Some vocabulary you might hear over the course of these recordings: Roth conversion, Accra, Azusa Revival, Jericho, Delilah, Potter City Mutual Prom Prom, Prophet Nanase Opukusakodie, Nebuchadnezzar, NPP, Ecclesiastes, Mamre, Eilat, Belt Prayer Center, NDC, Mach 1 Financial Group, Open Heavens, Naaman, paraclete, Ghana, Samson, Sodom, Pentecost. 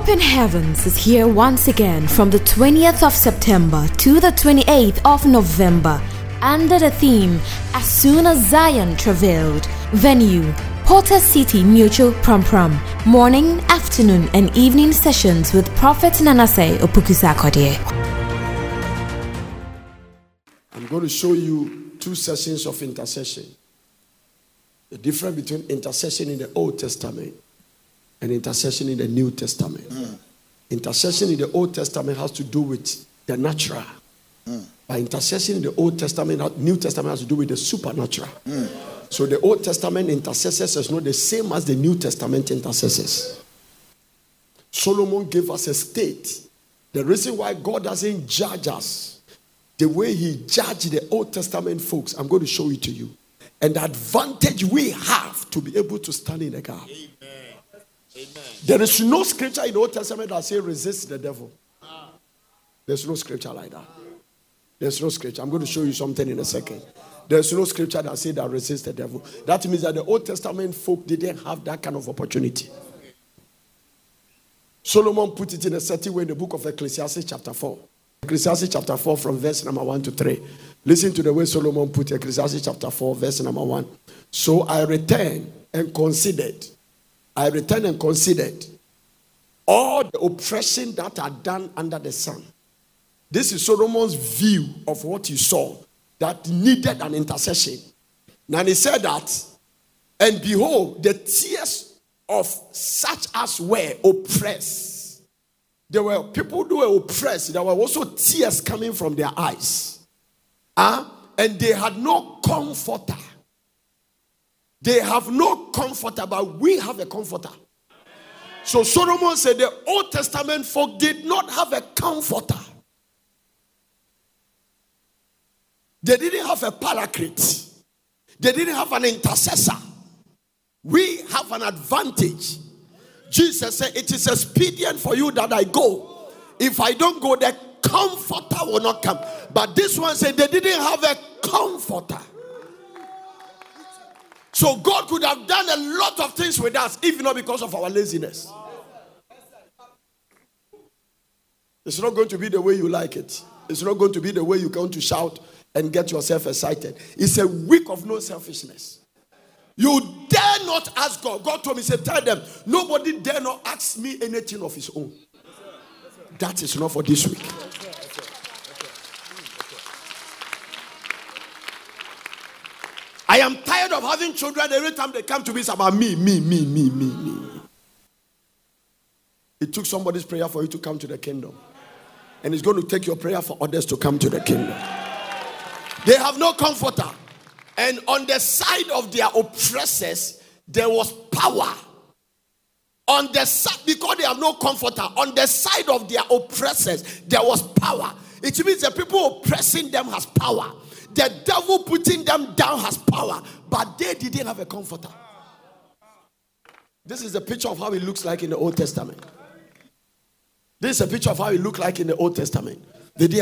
Open Heavens is here once again from the 20th of September to the 28th of November under the theme As Soon as Zion Travailed. Venue: Potter City Mutual Prom Prom. Morning, afternoon and evening sessions with Prophet Nanase Opukusakodie. I'm going to show you two sessions of intercession. The difference between intercession in the Old Testament and intercession in the New Testament. Intercession in the Old Testament has to do with the natural. But intercession in the Old Testament, New Testament has to do with the supernatural. So the Old Testament intercessors is not the same as the New Testament intercessors. Solomon gave us a state. The reason why God doesn't judge us the way he judged the Old Testament folks, I'm going to show it to you. And the advantage we have to be able to stand in the gap. Amen. There is no scripture in the Old Testament that says resist the devil. There's no scripture like that. There's no scripture. I'm going to show you something in a second. There's no scripture that says that resist the devil. That means that the Old Testament folk didn't have that kind of opportunity. Solomon put it in a certain way in the book of Ecclesiastes chapter 4. Ecclesiastes chapter 4 from verse number 1 to 3. Listen to the way Solomon put Ecclesiastes chapter 4 verse number 1. So I returned and considered. All the oppression that are done under the sun. This is Solomon's view of what he saw that needed an intercession. And he said that, and behold, the tears of such as were oppressed. There were people who were oppressed. There were also tears coming from their eyes. And they had no comforter. They have no comforter, but we have a comforter. So Solomon said the Old Testament folk did not have a comforter. They didn't have a paraclete. They didn't have an intercessor. We have an advantage. Jesus said, it is expedient for you that I go. If I don't go, the comforter will not come. But this one said they didn't have a comforter. So God could have done a lot of things with us, even not because of our laziness. It's not going to be the way you like it. It's not going to be the way you come to shout and get yourself excited. It's a week of no selfishness. You dare not ask God. God told me, say, tell them, nobody dare not ask me anything of his own. That is not for this week. I am tired of having children. Every time they come to me, it's about me. It took somebody's prayer for you to come to the kingdom. And it's going to take your prayer for others to come to the kingdom. They have no comforter. And on the side of their oppressors, there was power. On the side, because they have no comforter, on the side of their oppressors, there was power. It means the people oppressing them has power. The devil putting them down has power, but they didn't have a comforter. This is a picture of how it looks like in the Old Testament. They didn't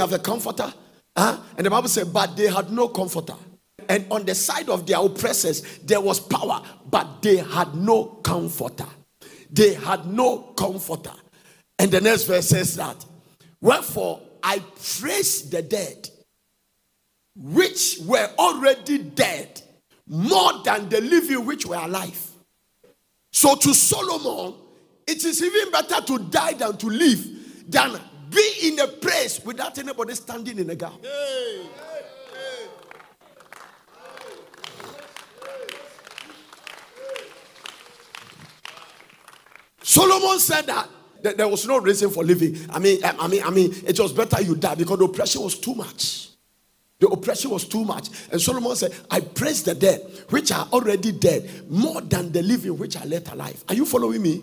have a comforter. And the Bible said, but they had no comforter. And on the side of their oppressors, there was power, but they had no comforter. And the next verse says that, wherefore I praise the dead, which were already dead, more than the living which were alive. So to Solomon, it is even better to die than to live, than be in a place without anybody standing in the gap. Solomon said that there was no reason for living. I mean, it was better you die because the oppression was too much. And Solomon said, I praise the dead, which are already dead, more than the living, which are left alive. Are you following me?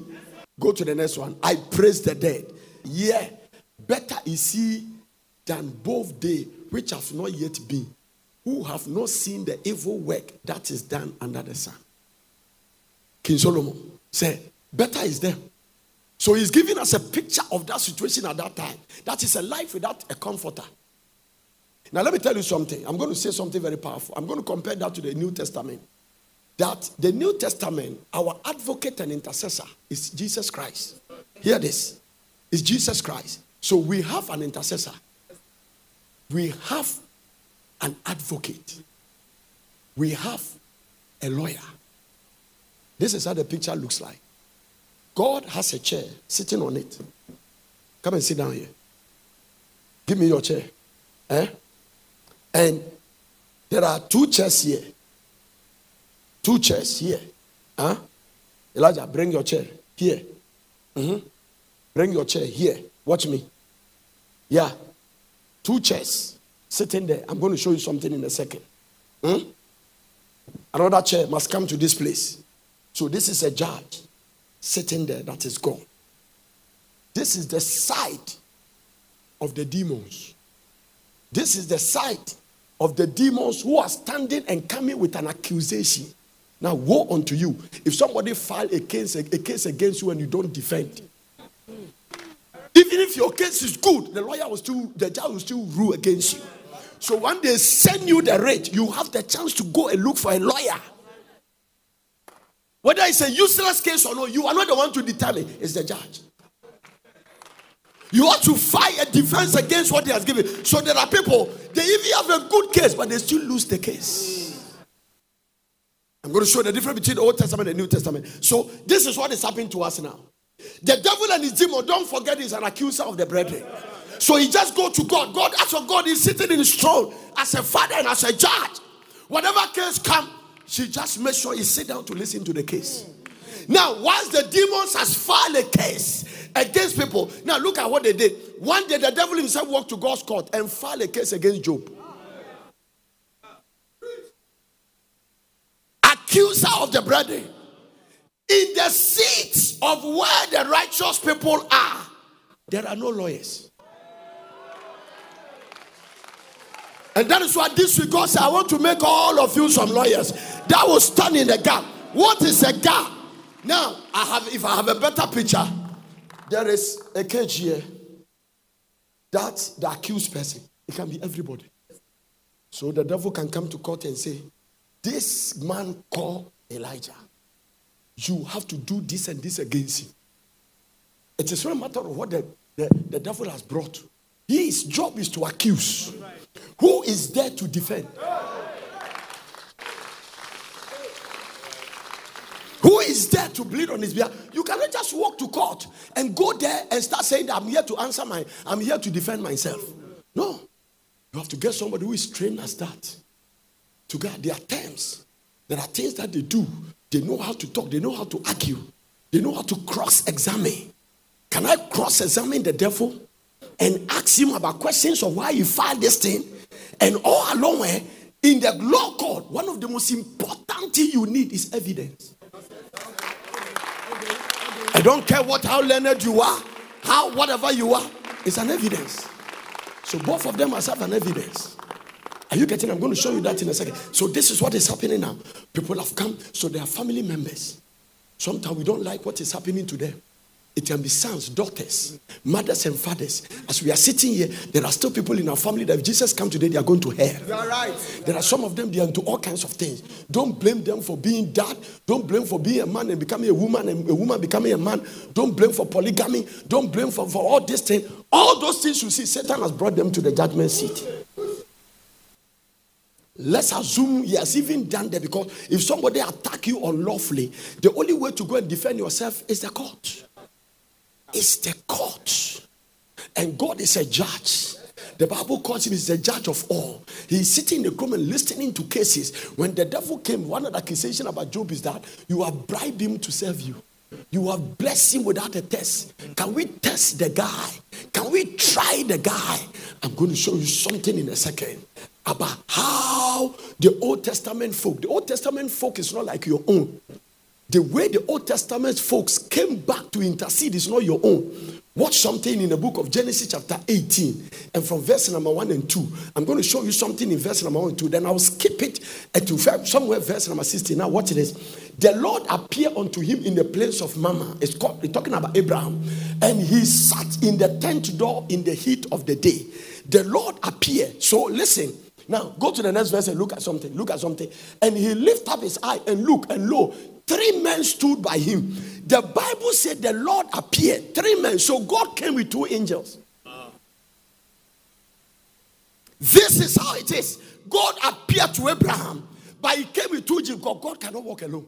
Go to the next one. I praise the dead. Yeah, better is he than both they which have not yet been, who have not seen the evil work that is done under the sun. King Solomon said, better is them. So he's giving us a picture of that situation at that time. That is a life without a comforter. Now, let me tell you something. I'm going to say something very powerful. I'm going to compare that to the New Testament. That the New Testament, our advocate and intercessor is Jesus Christ. Hear this. It's Jesus Christ. So we have an intercessor. We have an advocate. We have a lawyer. This is how the picture looks like. God has a chair sitting on it. Come and sit down here. Give me your chair. Eh? And there are two chairs here. Two chairs here. Huh? Elijah, bring your chair here. Mm-hmm. Bring your chair here. Watch me. Yeah. Two chairs sitting there. I'm going to show you something in a second. Hmm? Another chair must come to this place. So this is a judge sitting there. That is God. This is the side of the demons. This is the side of the demons who are standing and coming with an accusation. Now, woe unto you if somebody files a case against you and you don't defend. Even if your case is good, the judge will still rule against you. So when they send you the rate, you have the chance to go and look for a lawyer. Whether it's a useless case or not, you are not the one to determine. It's the judge. You ought to fight a defense against what he has given. So there are people, they even have a good case, but they still lose the case. I'm going to show the difference between the Old Testament and the New Testament. So this is what is happening to us now. The devil and his demon, don't forget, is an accuser of the brethren. So he just go to God. God, as for God, is sitting in his throne as a father and as a judge. Whatever case comes, she just makes sure he sit down to listen to the case. Now, once the demons has filed a case against people, now look at what they did. One day, the devil himself walked to God's court and filed a case against Job. Accuser of the brethren. In the seats of where the righteous people are, there are no lawyers. And that is why this week God said, I want to make all of you some lawyers that will stand in the gap. What is a gap? Now, if I have a better picture, there is a cage here. That's the accused person. It can be everybody. So the devil can come to court and say, this man called Elijah. You have to do this and this against him. It is not a matter of what the devil has brought. His job is to accuse. Right. Who is there to defend? Who is there to bleed on his behalf? You cannot just walk to court and go there and start saying that I'm here to defend myself. No. You have to get somebody who is trained as that. To get their terms. There are things that they do. They know how to talk. They know how to argue. They know how to cross-examine. Can I cross-examine the devil and ask him about questions of why he filed this thing? And all along, in the law court, one of the most important things you need is evidence. I don't care how learned you are, whatever you are, it's an evidence. So both of them must have an evidence. Are you getting? I'm going to show you that in a second. So this is what is happening now. People have come, so they are family members. Sometimes we don't like what is happening to them. It can be sons, daughters, mothers and fathers. As we are sitting here, there are still people in our family that if Jesus comes today, they are going to hell. You are right. There are some of them, they are into all kinds of things. Don't blame them for being dad. Don't blame for being a man and becoming a woman and a woman becoming a man. Don't blame for polygamy. Don't blame for all these things. All those things you see, Satan has brought them to the judgment seat. Let's assume he has even done that, because if somebody attacks you unlawfully, the only way to go and defend yourself is the court. It's the court. And God is a judge. The Bible calls him is the judge of all. He's sitting in the room and listening to cases. When the devil came, one of the accusations about Job is that you have bribed him to serve you. You have blessed him without a test. Can we test the guy? Can we try the guy? I'm going to show you something in a second about how the Old Testament folk is not like your own. The way the Old Testament folks came back to intercede is not your own. Watch something in the book of Genesis chapter 18 and from verse number 1 and 2. I'm going to show you something in verse number 1 and 2. Then I'll skip it to somewhere verse number 16. Now watch this. The Lord appeared unto him in the place of Mamre. It's talking about Abraham. And he sat in the tent door in the heat of the day. The Lord appeared. So listen. Now, go to the next verse and look at something. And he lifted up his eye and looked, and lo, Three men stood by him. The Bible said the Lord appeared. Three men. So God came with two angels. This is how it is. God appeared to Abraham, but he came with two angels. God cannot walk alone.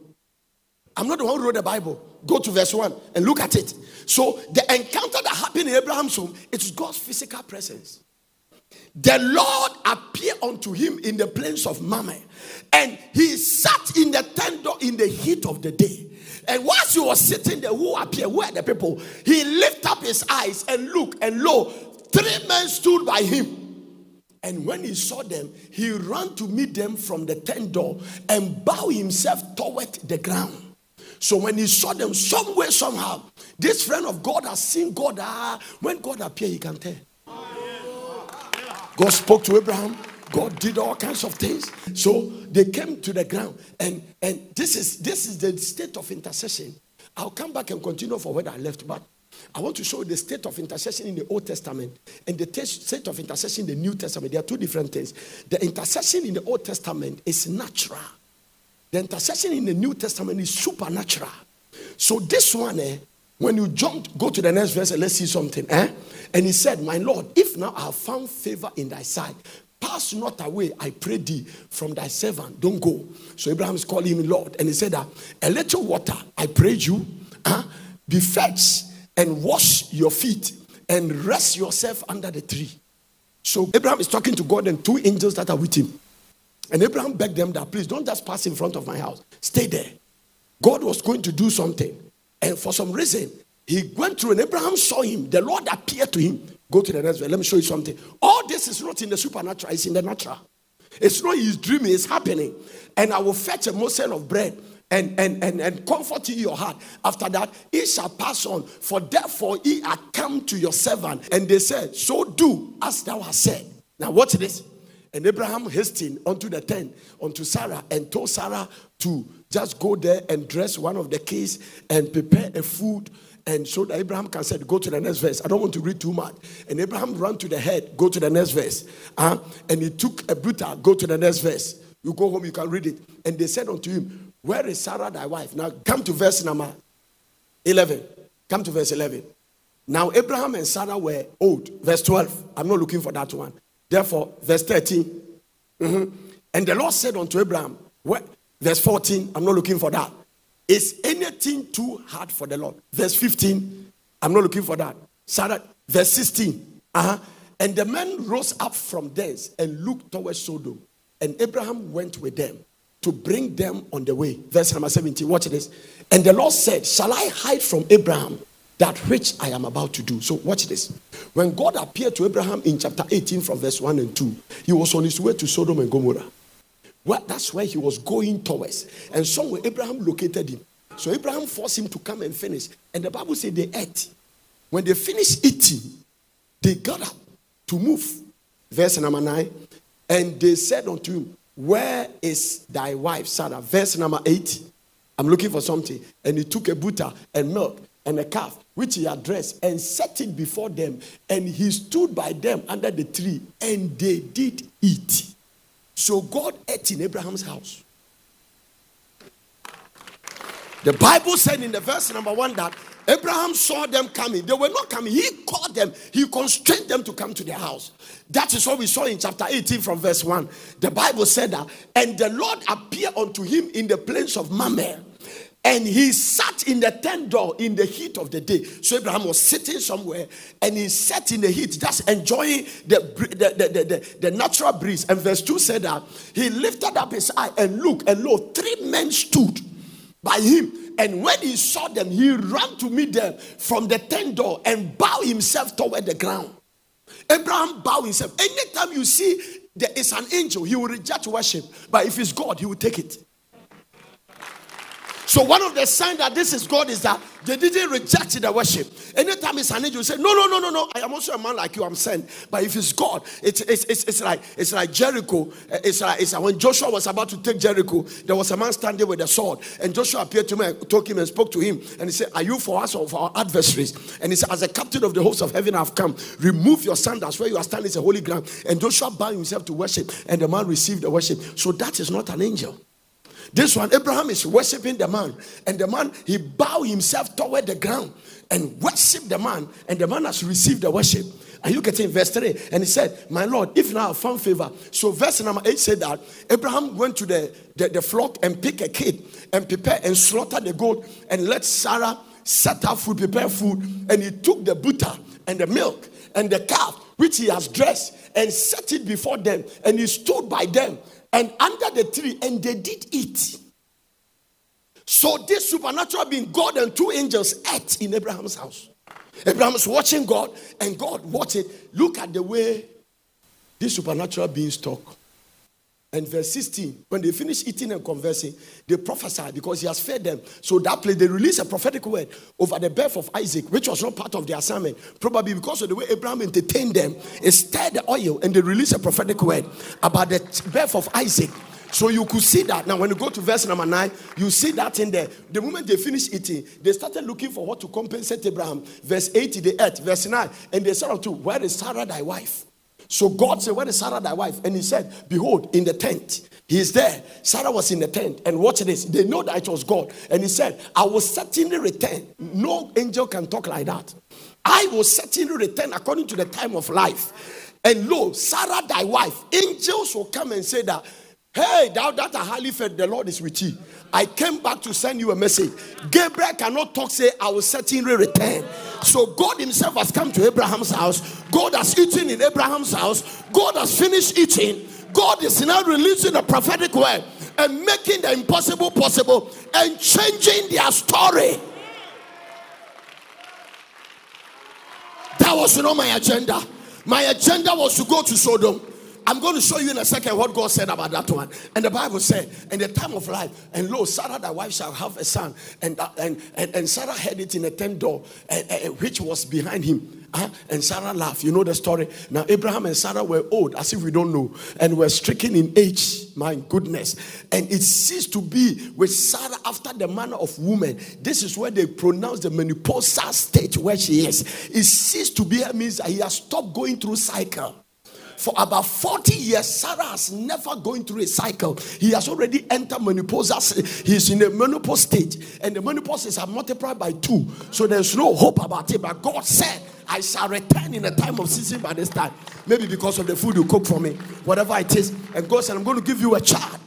I'm not the one who wrote the Bible. Go to verse 1 and look at it. So the encounter that happened in Abraham's home, it's God's physical presence. The Lord appeared unto him in the plains of Mamre, and he sat in the tent in the heat of the day. And whilst he was sitting there, who appeared? Who are the people? He lifted up his eyes and looked, and lo, three men stood by him. And when he saw them, he ran to meet them from the tent door and bowed himself toward the ground. So when he saw them, some way, somehow, this friend of God has seen God. When God appears, he can tell. God spoke to Abraham. God did all kinds of things. So they came to the ground. And this is the state of intercession. I'll come back and continue for where I left, but I want to show you the state of intercession in the Old Testament and the state of intercession in the New Testament. There are two different things. The intercession in the Old Testament is natural. The intercession in the New Testament is supernatural. So this one, when you jump, go to the next verse and let's see something. And he said, my Lord, if now I have found favor in thy sight, pass not away, I pray thee, from thy servant. Don't go. So Abraham is calling him Lord. And he said, a little water, I pray you, be fetched and wash your feet and rest yourself under the tree. So Abraham is talking to God and two angels that are with him. And Abraham begged them that, please, don't just pass in front of my house. Stay there. God was going to do something. And for some reason, he went through and Abraham saw him. The Lord appeared to him. Go to the next one. Let me show you something. All this is not in the supernatural. It's in the natural. It's not his dreaming. It's happening. And I will fetch a morsel of bread and comfort in your heart. After that, he shall pass on. For therefore, he had come to your servant. And they said, so do as thou hast said. Now watch this. And Abraham hastened unto the tent, unto Sarah, and told Sarah to just go there and dress one of the kids and prepare a food. And so that Abraham can say, go to the next verse. I don't want to read too much. And Abraham ran to the head, go to the next verse. And he took a butter, go to the next verse. You go home, you can read it. And they said unto him, where is Sarah thy wife? Now come to verse number 11. Come to verse 11. Now Abraham and Sarah were old. Verse 12. I'm not looking for that one. Therefore, verse 13, and the Lord said unto Abraham, what? Verse 14, I'm not looking for that. Is anything too hard for the Lord? Verse 15, I'm not looking for that. Sarah, verse 16, and the men rose up from thence and looked towards Sodom. And Abraham went with them to bring them on the way. Verse number 17, watch this. And the Lord said, shall I hide from Abraham that which I am about to do? So watch this. When God appeared to Abraham in chapter 18 from verse 1 and 2, he was on his way to Sodom and Gomorrah. Well, that's where he was going towards. And somewhere Abraham located him. So Abraham forced him to come and finish. And the Bible said they ate. When they finished eating, they got up to move. Verse number 9. And they said unto him, where is thy wife, Sarah? Verse number 8. I'm looking for something. And he took a butter and milk and a calf, which he addressed, and set it before them. And he stood by them under the tree, and they did eat. So God ate in Abraham's house. The Bible said in the verse number 1 that Abraham saw them coming. They were not coming. He called them. He constrained them to come to their house. That is what we saw in chapter 18 from verse 1. The Bible said that, and the Lord appeared unto him in the plains of Mamre. And he sat in the tent door in the heat of the day. So Abraham was sitting somewhere and he sat in the heat, just enjoying the natural breeze. And verse 2 said that he lifted up his eye and looked, and lo, three men stood by him. And when he saw them, he ran to meet them from the tent door and bowed himself toward the ground. Abraham bowed himself. Anytime you see there is an angel, he will reject worship. But if it's God, he will take it. So one of the signs that this is God is that they didn't reject the worship. Anytime it's an angel, you say, no, I am also a man like you, I'm sent. But if it's God, it's like Jericho. It's like when Joshua was about to take Jericho, there was a man standing with a sword. And Joshua appeared to me and took him and spoke to him. And he said, are you for us or for our adversaries? And he said, as a captain of the hosts of heaven I have come, remove your sandals, where you are standing is a holy ground. And Joshua bowed himself to worship, and the man received the worship. So that is not an angel. This one, Abraham is worshiping the man, and the man, he bow himself toward the ground and worship the man, and the man has received the worship. Are you getting verse 3? And he said, my Lord, if now I found favor. So verse number 8 said that Abraham went to the flock and picked a kid and prepare and slaughter the goat and let Sarah set up food, prepare food. And he took the butter and the milk and the calf which he has dressed and set it before them. And he stood by them and under the tree, and they did eat. So this supernatural being, God and two angels, ate in Abraham's house. Abraham is watching God, and God watched it. Look at the way these supernatural beings talk. And verse 16, when they finish eating and conversing, they prophesied because he has fed them. So that place, they released a prophetic word over the birth of Isaac, which was not part of the assignment. Probably because of the way Abraham entertained them, it stirred the oil, and they released a prophetic word about the birth of Isaac. So you could see that. Now, when you go to verse number 9, you see that in there. The moment they finished eating, they started looking for what to compensate Abraham. Verse 80, they ate. Verse 9, and they said unto, where is Sarah thy wife? So God said, where is Sarah thy wife? And he said, behold, in the tent. He is there. Sarah was in the tent. And watch this. They know that it was God. And he said, I will certainly return. No angel can talk like that. I will certainly return according to the time of life. And lo, Sarah thy wife. Angels will come and say that, hey, thou that are highly fed, the Lord is with you. I came back to send you a message. Gabriel cannot talk, say, I will certainly return. So God himself has come to Abraham's house. God has eaten in Abraham's house. God has finished eating. God is now releasing a prophetic word and making the impossible possible and changing their story. That was not my agenda. My agenda was to go to Sodom. I'm going to show you in a second what God said about that one. And the Bible said, in the time of life, and lo, Sarah thy wife shall have a son. And Sarah had it in a tent door, which was behind him. And Sarah laughed. You know the story. Now, Abraham and Sarah were old, as if we don't know, and were stricken in age. My goodness. And it ceased to be with Sarah after the manner of woman. This is where they pronounce the menopausal stage where she is. It ceased to be, means that he has stopped going through cycle. For about 40 years, Sarah has never gone through a cycle. He has already entered menopause. He's in the menopause stage. And the menopause is multiplied by 2. So there's no hope about it. But God said, I shall return in a time of season by this time. Maybe because of the food you cook for me. Whatever it is. And God said, I'm going to give you a child.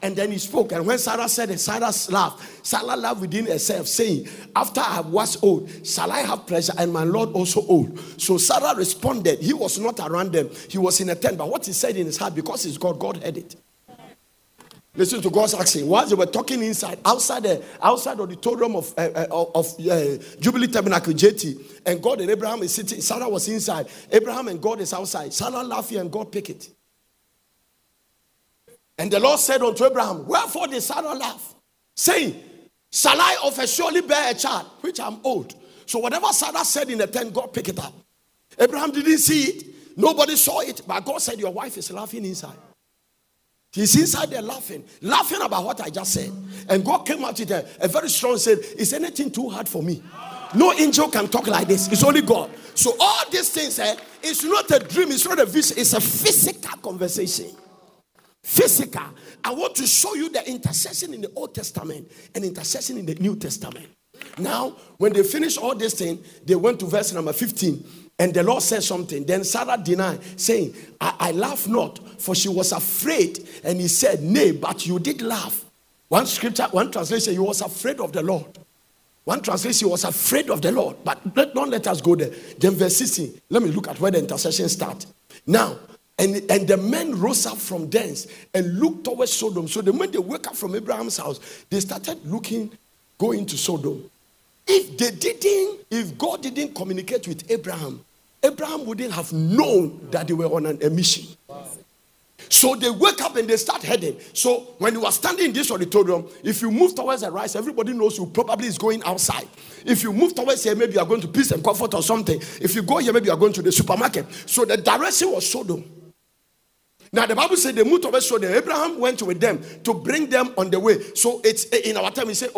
And then he spoke. And when Sarah said it, Sarah laughed. Sarah laughed within herself, saying, after I was old, shall I have pleasure? And my Lord also old. So Sarah responded. He was not around them. He was in a tent. But what he said in his heart, because it's God, God heard it. Listen to God's action. Whilst they were talking inside, outside auditorium of Jubilee Tabernacle JT, and God and Abraham is sitting. Sarah was inside. Abraham and God is outside. Sarah laughed here and God picked it. And the Lord said unto Abraham, wherefore did Sarah laugh, saying, shall I of a surely bear a child, which I'm old? So whatever Sarah said in the tent, God picked it up. Abraham didn't see it. Nobody saw it. But God said, your wife is laughing inside. He's inside there laughing about what I just said. And God came out with a very strong said, is anything too hard for me? No angel can talk like this. It's only God. So all these things, it's not a dream. It's not a vision. It's a physical conversation. Physical. I want to show you the intercession in the Old Testament and intercession in the New Testament. Now, when they finished all this thing, they went to verse number 15, and the Lord said something. Then Sarah denied, saying, I laugh not, for she was afraid. And he said, nay, but you did laugh. One scripture, one translation, you was afraid of the Lord. One translation, you was afraid of the Lord. But don't let us go there. Then verse 16, let me look at where the intercession starts. Now, And the men rose up from thence and looked towards Sodom. So when they woke up from Abraham's house, they started going to Sodom. If God didn't communicate with Abraham, Abraham wouldn't have known that they were on a mission. Wow. So they wake up and they start heading. So when you are standing in this auditorium, if you move towards the rise, everybody knows you probably is going outside. If you move towards here, maybe you are going to Peace and Comfort or something. If you go here, maybe you are going to the supermarket. So the direction was Sodom. Now, the Bible said they moved over, so Abraham went with them to bring them on the way. So it's in our time, we say,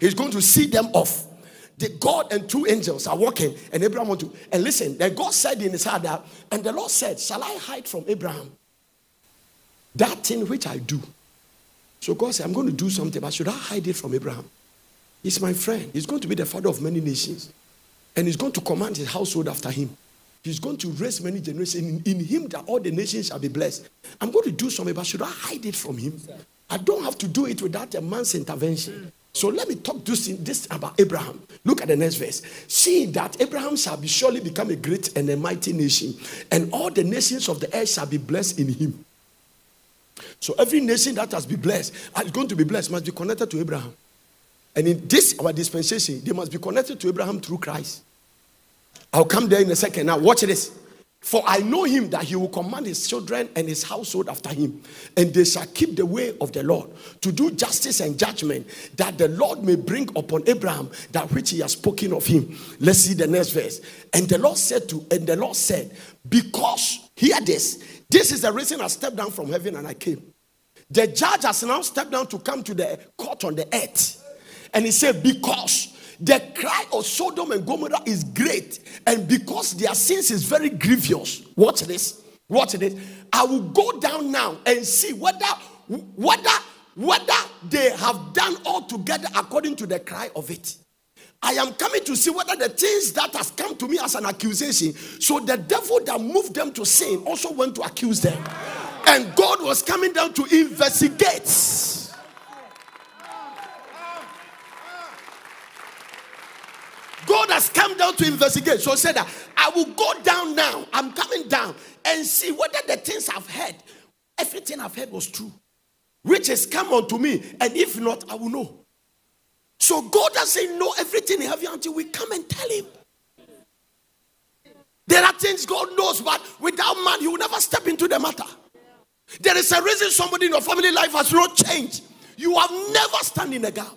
he's going to see them off. The God and two angels are walking, and Abraham went to. And listen, then God said in his heart that, and the Lord said, shall I hide from Abraham that thing which I do? So God said, I'm going to do something, but should I hide it from Abraham? He's my friend. He's going to be the father of many nations. And he's going to command his household after him. He's going to raise many generations. In him that all the nations shall be blessed. I'm going to do something, but should I hide it from him? I don't have to do it without a man's intervention. So let me talk this about Abraham. Look at the next verse. Seeing that Abraham shall be surely become a great and a mighty nation, and all the nations of the earth shall be blessed in him. So every nation that has been blessed, is going to be blessed, must be connected to Abraham. And in this, our dispensation, they must be connected to Abraham through Christ. I'll come there in a second. Now watch this. For I know him that he will command his children and his household after him, and they shall keep the way of the Lord to do justice and judgment, that the Lord may bring upon Abraham that which he has spoken of him. Let's see the next verse. And the Lord said, because, hear this, this is the reason I stepped down from heaven and I came. The judge has now stepped down to come to the court on the earth. And he said, because the cry of Sodom and Gomorrah is great, and because their sins is very grievous. Watch this. I will go down now and see whether they have done all together according to the cry of it. I am coming to see whether the things that has come to me as an accusation. So the devil that moved them to sin also went to accuse them. And God was coming down to investigate. God has come down to investigate. So he said that I will go down now. I'm coming down and see whether the things I've heard, everything I've heard was true, which has come unto me. And if not, I will know. So God doesn't know everything in heaven until we come and tell him. There are things God knows, but without man, he will never step into the matter. There is a reason somebody in your family life has not changed. You have never stand in the gap.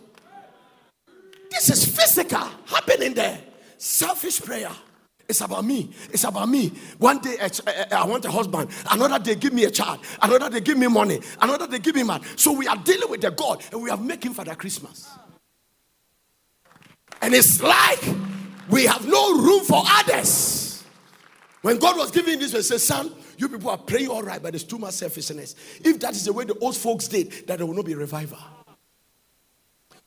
This is physical happening there. Selfish prayer. It's about me. It's about me. One day I want a husband. Another day give me a child. Another day give me money. Another day give me man. So we are dealing with the God and we have made him Father Christmas. And it's like we have no room for others. When God was giving this, he said, son, you people are praying all right, but there's too much selfishness. If that is the way the old folks did, that there will not be revival.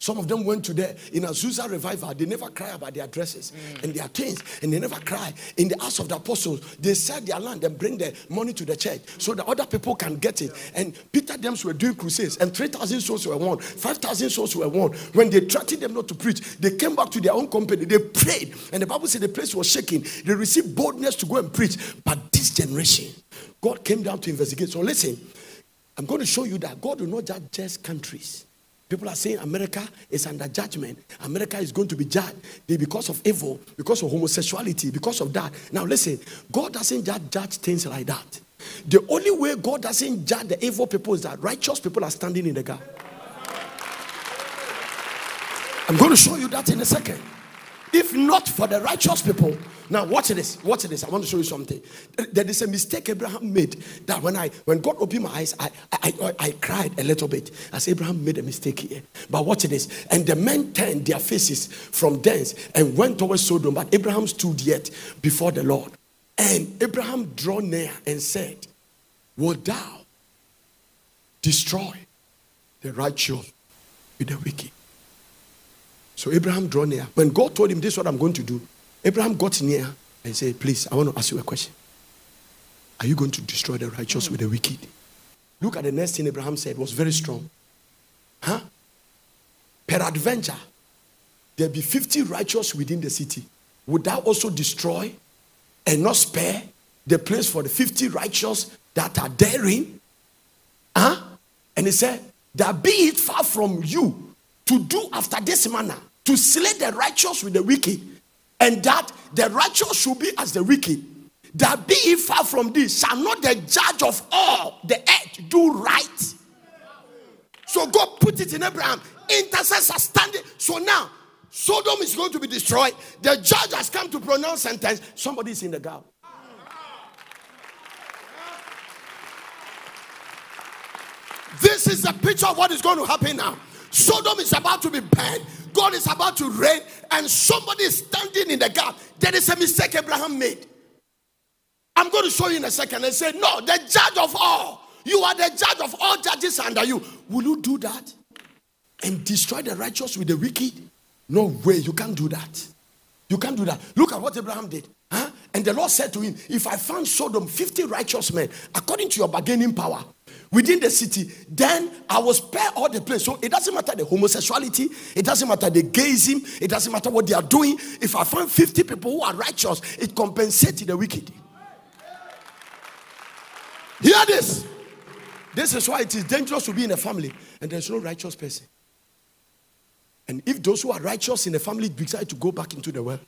Some of them went to there in Azusa Revival. They never cry about their dresses and their things, and they never cry. In the Acts of the Apostles, they sell their land and bring their money to the church so that other people can get it. And Peter and them were doing crusades, and 3,000 souls were won, 5,000 souls were won. When they threatened them not to preach, they came back to their own company. They prayed, and the Bible said the place was shaking. They received boldness to go and preach. But this generation, God came down to investigate. So listen, I'm going to show you that God will not judge countries. People are saying America is under judgment. America is going to be judged because of evil, because of homosexuality, because of that. Now listen, God doesn't judge things like that. The only way God doesn't judge the evil people is that righteous people are standing in the gap. I'm going to show you that in a second. If not for the righteous people. Now watch this. I want to show you something. There is a mistake Abraham made that when God opened my eyes, I cried a little bit. I said, Abraham made a mistake here. But watch this. And the men turned their faces from thence and went towards Sodom. But Abraham stood yet before the Lord. And Abraham drew near and said, wilt thou destroy the righteous with the wicked? So Abraham drew near. When God told him, this is what I'm going to do, Abraham got near and said, please, I want to ask you a question. Are you going to destroy the righteous with the wicked? Look at the next thing Abraham said. It was very strong. Peradventure, there be 50 righteous within the city. Would thou also destroy and not spare the place for the 50 righteous that are therein? And he said, that be it far from you to do after this manner, to slay the righteous with the wicked, and that the righteous should be as the wicked. That be it far from this, shall not the judge of all the earth do right? So God put it in Abraham. Intercessors are standing. So now, Sodom is going to be destroyed. The judge has come to pronounce sentence. Somebody is in the gap. This is a picture of what is going to happen now. Sodom is about to be burned. God is about to reign, and somebody is standing in the gap. There is a mistake Abraham made. I'm going to show you in a second. And say, no, the judge of all. You are the judge of all judges under you. Will you do that? And destroy the righteous with the wicked? No way. You can't do that. You can't do that. Look at what Abraham did. Huh? And the Lord said to him, if I found Sodom 50 righteous men, according to your bargaining power, within the city, then I will spare all the place. So it doesn't matter the homosexuality, it doesn't matter the gayism, it doesn't matter what they are doing. If I find 50 people who are righteous, it compensates the wicked. Hear this. This is why it is dangerous to be in a family and there's no righteous person. And if those who are righteous in the family decide to go back into the world,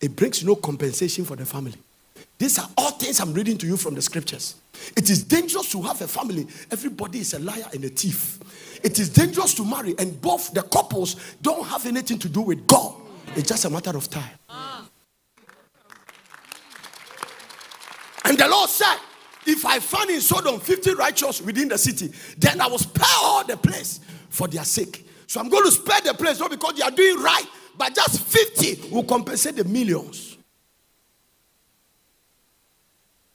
it brings no compensation for the family. These are all things I'm reading to you from the scriptures. It is dangerous to have a family. Everybody is a liar and a thief. It is dangerous to marry, and both the couples don't have anything to do with God. It's just a matter of time. And the Lord said, if I found in Sodom 50 righteous within the city, then I will spare all the place for their sake. So I'm going to spare the place, not because they are doing right, but just 50 will compensate the millions.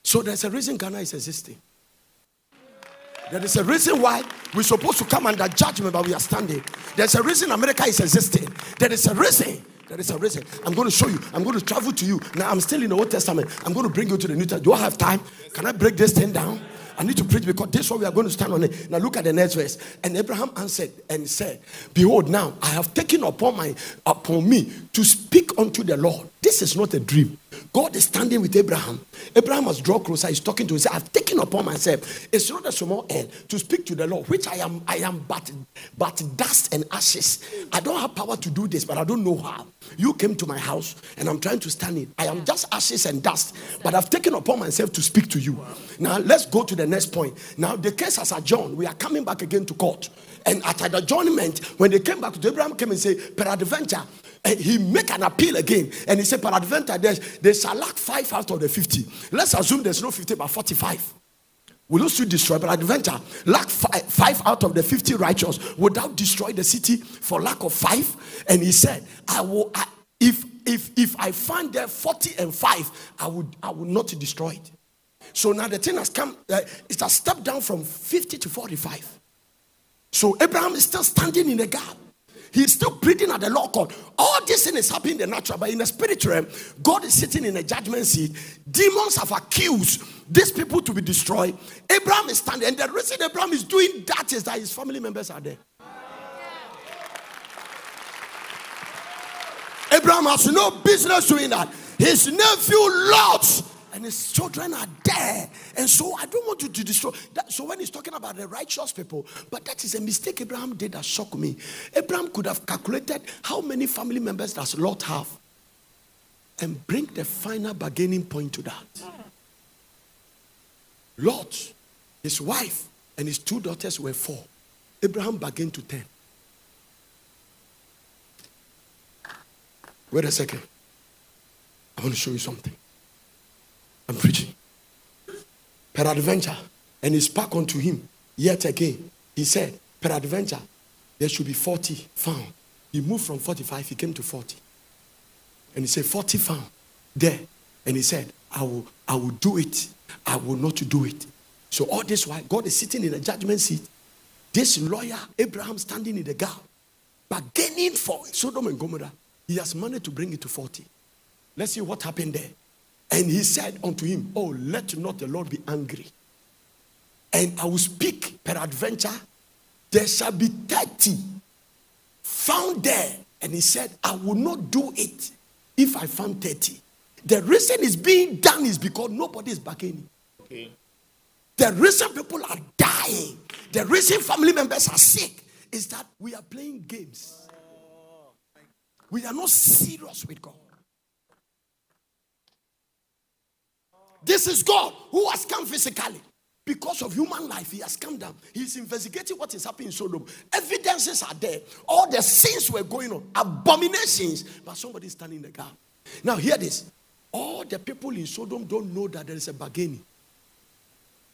So there's a reason Ghana is existing. There is a reason why we're supposed to come under judgment, but we are standing. There's a reason America is existing. There is a reason. There is a reason. I'm going to show you. I'm going to travel to you. Now I'm still in the Old Testament. I'm going to bring you to the New Testament. Do I have time? Can I break this thing down? I need to preach because this is what we are going to stand on it. Now look at the next verse. And Abraham answered and said, behold, now I have taken upon me to speak unto the Lord. This is not a dream. God is standing with Abraham. Abraham has drawn closer. He's talking to him. He said, I've taken upon myself. It's not a small end to speak to the Lord, which I am but dust and ashes. I don't have power to do this, but I don't know how. You came to my house and I'm trying to stand it. I am just ashes and dust, but I've taken upon myself to speak to you. Now let's go to the next point. Now the case has adjourned. We are coming back again to court. And at the adjournment, when they came back, Abraham came and said, peradventure, and he make an appeal again. And he said, peradventure, they shall lack 5 out of the 50. Let's assume there's no 50, but 45. Will you still destroy? Peradventure, lack 5 out of the 50 righteous. Would thou destroy the city for lack of 5? And he said, if I find there 40 and 5, I would not destroy it. So now the thing has come, it's a step down from 50 to 45. So Abraham is still standing in the gap. He's still pleading at the law court. All this thing is happening in the natural, but in the spirit realm, God is sitting in a judgment seat. Demons have accused these people to be destroyed. Abraham is standing, and the reason Abraham is doing that is that his family members are there. Abraham has no business doing that. His nephew Lot and his children are there. And so I don't want you to destroy that. So when he's talking about the righteous people, but that is a mistake Abraham did that shocked me. Abraham could have calculated how many family members does Lot have and bring the final bargaining point to that. Lot, his wife, and his 2 daughters were 4. Abraham bargained to 10. Wait a second. I want to show you something. I'm preaching. Peradventure, and he spoke unto him yet again. He said, peradventure, there should be 40 found. He moved from 45, he came to 40. And he said, 40 found there. And he said, I will do it. I will not do it. So all this while, God is sitting in the judgment seat. This lawyer, Abraham, standing in the gap, bargaining for Sodom and Gomorrah. He has managed to bring it to 40. Let's see what happened there. And he said unto him, oh, let not the Lord be angry. And I will speak, peradventure, there shall be 30 found there. And he said, I will not do it if I found 30. The reason it's being done is because nobody is bargaining. Okay. The reason people are dying, the reason family members are sick, is that we are playing games. We are not serious with God. This is God who has come physically. Because of human life, he has come down. He's investigating what is happening in Sodom. Evidences are there. All the sins were going on. Abominations. But somebody is standing in the gap. Now hear this. All the people in Sodom don't know that there is a bargaining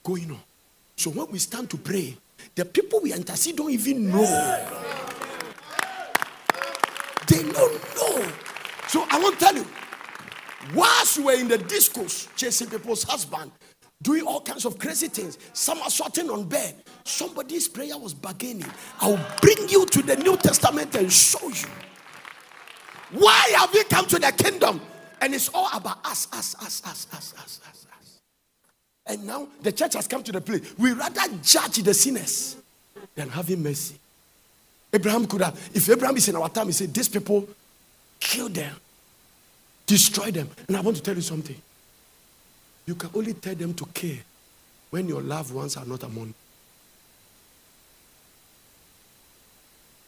going on. So when we stand to pray, the people we intercede don't even know. They don't know. So I won't tell you. Whilst you were in the discourse chasing people's husband, doing all kinds of crazy things. Some are sorting on bed. Somebody's prayer was bargaining. I'll bring you to the New Testament and show you. Why have we come to the kingdom? And it's all about us. And now the church has come to the place. We rather judge the sinners than having mercy. Abraham could have, if Abraham is in our time, he said, these people, kill them, destroy them. And I want to tell you something. You can only tell them to care when your loved ones are not among you.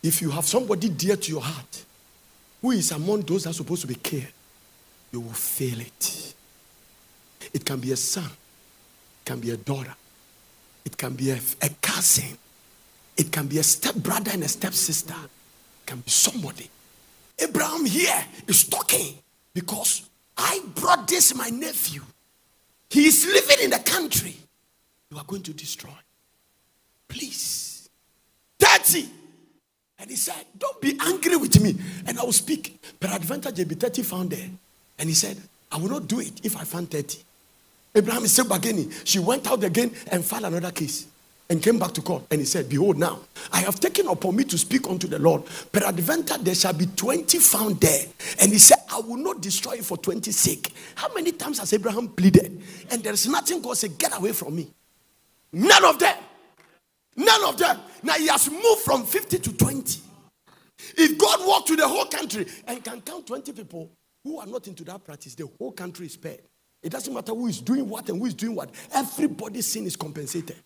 If you have somebody dear to your heart who is among those that are supposed to be cared, you will fail it. It can be a son, it can be a daughter, it can be a cousin, it can be a stepbrother and a stepsister, it can be somebody. Abraham here is talking because I brought this my nephew. He is living in the country. You are going to destroy. Please. 30. And he said, don't be angry with me and I will speak. Peradventure there be 30 found there. And he said, I will not do it if I find 30. Abraham is still bargaining. She went out again and filed another case and came back to God. And he said, behold now, I have taken upon me to speak unto the Lord. Peradventure there shall be 20 found there. And he said, I will not destroy it for 20's sake. How many times has Abraham pleaded? And there is nothing God said, get away from me. None of them. None of them. Now he has moved from 50 to 20. If God walked to the whole country and can count 20 people who are not into that practice, the whole country is spared. It doesn't matter who is doing what and who is doing what. Everybody's sin is compensated.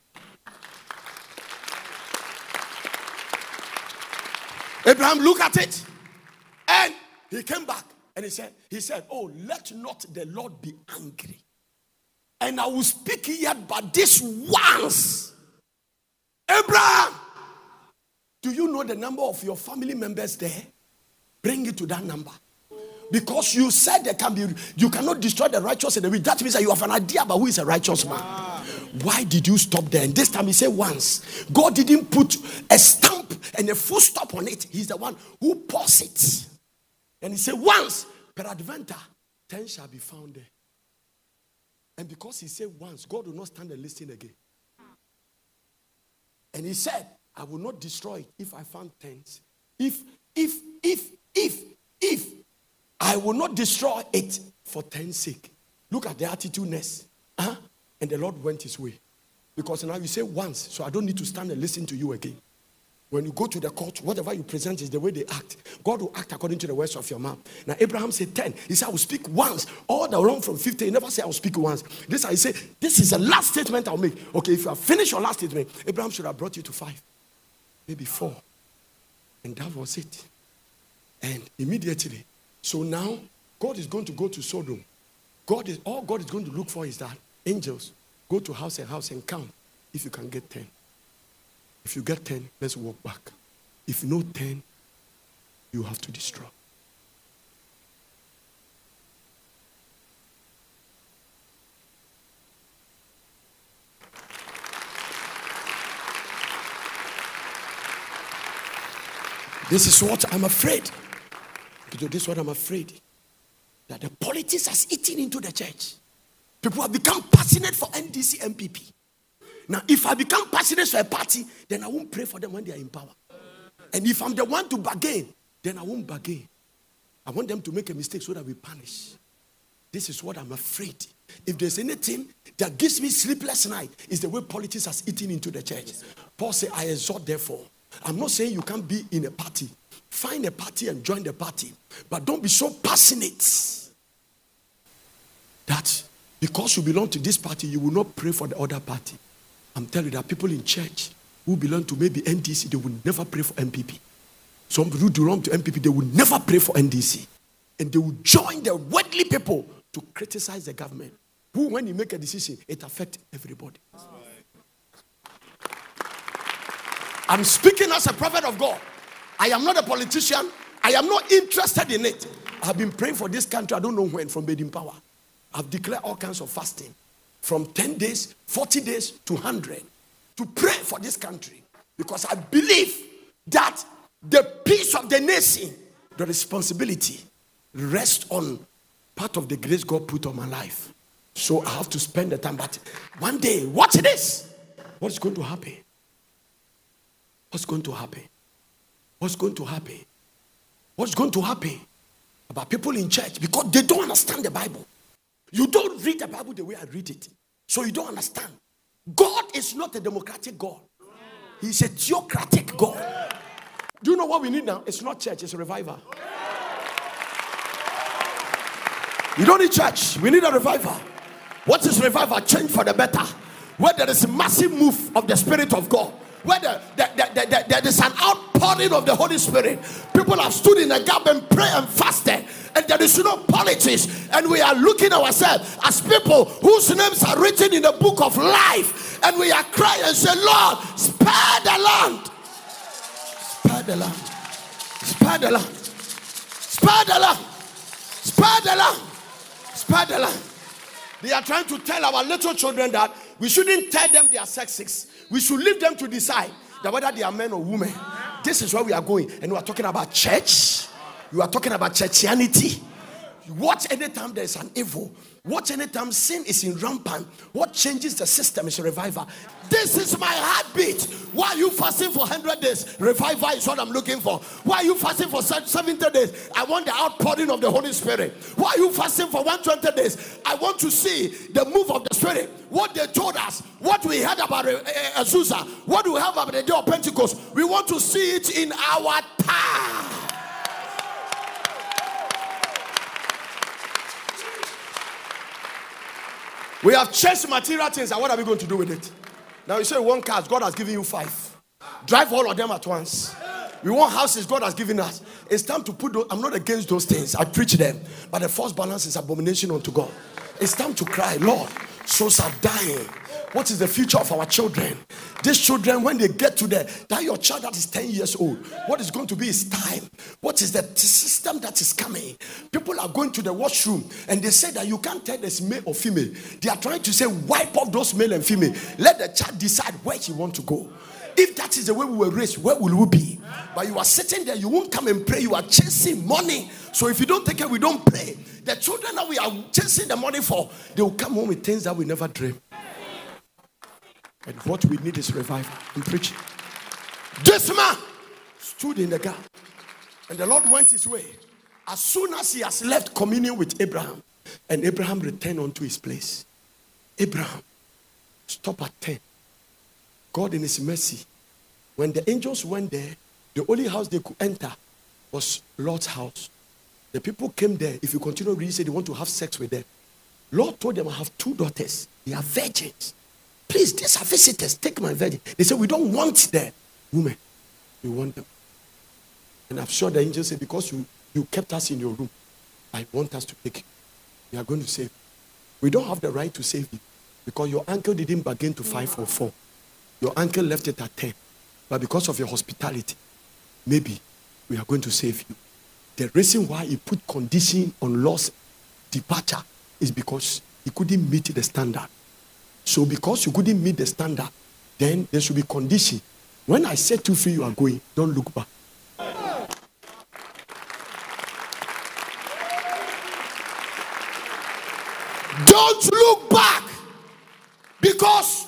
Abraham looked at it and he came back and he said, oh, let not the Lord be angry. And I will speak yet, but this once. Abraham, do you know the number of your family members there? Bring it to that number. Because you said you cannot destroy the righteous and the wicked. That means that you have an idea about who is a righteous man. Wow. Why did you stop there? And this time he said once. God didn't put a stamp and a full stop on it. He's the one who pours it. And he said once, peradventure, 10 shall be found there. And because he said once, God will not stand and listen again. And he said, I will not destroy it if I found 10. If I will not destroy it for 10's sake. Look at the attitudeness. Huh? And the Lord went his way. Because now you say once, so I don't need to stand and listen to you again. When you go to the court, whatever you present is the way they act. God will act according to the words of your mouth. Now Abraham said 10. He said, I will speak once. All the wrong from 50. He never said, I will speak once. This I say, this is the last statement I'll make. Okay, if you have finished your last statement, Abraham should have brought you to 5. Maybe 4. And that was it. And immediately, so now, God is going to go to Sodom. All God is going to look for is that angels go to house and house and count if you can get 10. If you get 10, let's walk back. If no 10, you have to destroy. This is what I'm afraid. This is what I'm afraid. That the politics has eaten into the church. People have become passionate for NDC, NPP. Now, if I become passionate for a party, then I won't pray for them when they are in power. And if I'm the one to bargain, then I won't bargain. I want them to make a mistake so that we punish. This is what I'm afraid. If there's anything that gives me sleepless night, it's the way politics has eaten into the church. Paul said, I exhort therefore. I'm not saying you can't be in a party. Find a party and join the party. But don't be so passionate that because you belong to this party, you will not pray for the other party. I'm telling you, there are people in church who belong to maybe NDC, they will never pray for MPP. Some who belong to MPP, they will never pray for NDC. And they will join the worldly people to criticize the government. Who, when you make a decision, it affects everybody. Right. I'm speaking as a prophet of God. I am not a politician. I am not interested in it. I've been praying for this country. I don't know when, from Bedin Power. I've declared all kinds of fasting. From 10 days, 40 days to 100. To pray for this country. Because I believe that the peace of the nation, the responsibility, rests on part of the grace God put on my life. So I have to spend the time. But one day, watch this. What's going to happen? What's going to happen? What's going to happen? What's going to happen about people in church? Because they don't understand the Bible. You don't read the Bible the way I read it. So you don't understand. God is not a democratic God. He's a theocratic God. Do you know what we need now? It's not church. It's a revival. You don't need church. We need a revival. What is revival? Change for the better. Where there is a massive move of the Spirit of God. Where there is an outpouring of the Holy Spirit. People have stood in the gap and prayed and fasted. And there is no politics. And we are looking ourselves as people whose names are written in the book of life. And we are crying and saying, Lord, spare the land. Spare the land. Spare the land. Spare the land. Spare the land. Spare the land. They are trying to tell our little children that we shouldn't tell them their sexes. We should leave them to decide that whether they are men or women. This is where we are going. And we are talking about church. You are talking about churchianity. Watch anytime there is an evil. Watch anytime sin is in rampant. What changes the system is revival. This is my heartbeat. Why are you fasting for 100 days? Revival is what I'm looking for. Why are you fasting for 70 days? I want the outpouring of the Holy Spirit. Why are you fasting for 120 days? I want to see the move of the Spirit. What they told us, what we heard about Azusa, what we have about the day of Pentecost, we want to see it in our time. We have changed material things, and what are we going to do with it? Now you say one car, God has given you 5. Drive all of them at once. We want houses, God has given us. It's time to put those. I'm not against those things. I preach them. But the false balance is abomination unto God. It's time to cry, Lord, souls are dying. What is the future of our children? These children, when they get to that your child that is 10 years old, what is going to be his time? What is the system that is coming? People are going to the washroom and they say that you can't tell this male or female. They are trying to say, wipe off those male and female. Let the child decide where she wants to go. If that is the way we were raised, where will we be? But you are sitting there, you won't come and pray. You are chasing money. So if you don't take it, we don't pray. The children that we are chasing the money for, they will come home with things that we never dreamed. And what we need is revival and preaching. This man stood in the gap. And the Lord went his way. As soon as he has left communion with Abraham. And Abraham returned unto his place. Abraham, stop at 10. God in his mercy. When the angels went there, the only house they could enter was Lot's house. The people came there. If you continue reading, say they want to have sex with them. Lot told them, I have 2 daughters. They are virgins. Please, these are visitors. Take my virgin. They said, we don't want the women. We want them. And I'm sure the angel said, because you kept us in your room, I want us to take you. We are going to save you. We don't have the right to save you because your uncle didn't bargain to 5 or 4. Your uncle left it at 10. But because of your hospitality, maybe we are going to save you. The reason why he put condition on Lot's departure is because he couldn't meet the standard. So because you couldn't meet the standard, then there should be condition. When I set you free, you are going. Don't look back. Don't look back. Because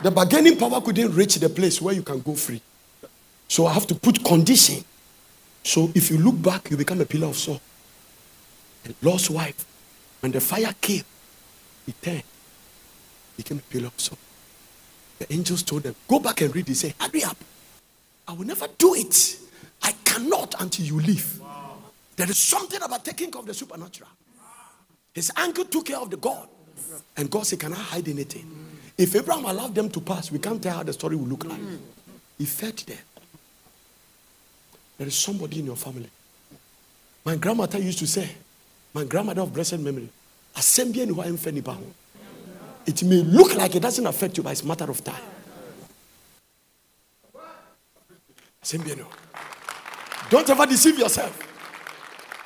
the bargaining power couldn't reach the place where you can go free. So I have to put condition. So if you look back, you become a pillar of salt. And Lot's wife, when the fire came, he turned. Became a pillar of salt. The angels told them, go back and read. They say, hurry up. I will never do it. I cannot until you leave. Wow. There is something about taking care of the supernatural. His uncle took care of the God. And God said, cannot hide anything. If Abraham allowed them to pass, we can't tell how the story will look like. He felt there. There is somebody in your family. My grandmother used to say, my grandmother of blessed memory, it may look like it doesn't affect you, but it's a matter of time. Don't ever deceive yourself.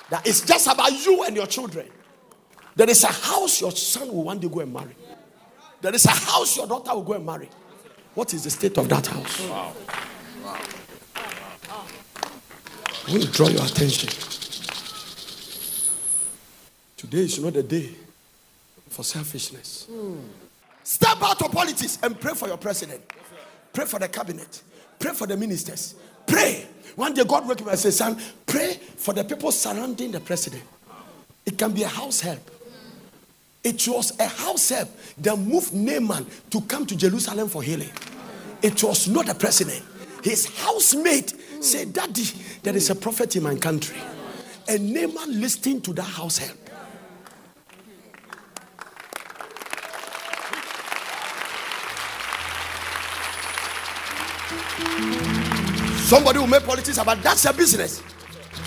That it's just about you and your children. There is a house your son will one day go and marry. There is a house your daughter will go and marry. What is the state of that house? Wow. Wow. I want to draw your attention. Today is not the day for selfishness. Step out of politics and pray for your president. Pray for the cabinet. Pray for the ministers. Pray. One day God woke up and said, son, pray for the people surrounding the president. It can be a house help. It was a house help that moved Naaman to come to Jerusalem for healing. It was not the president. His housemate said, Daddy, there is a prophet in my country. And Naaman listened to that house help. Somebody will make politics about that's a business.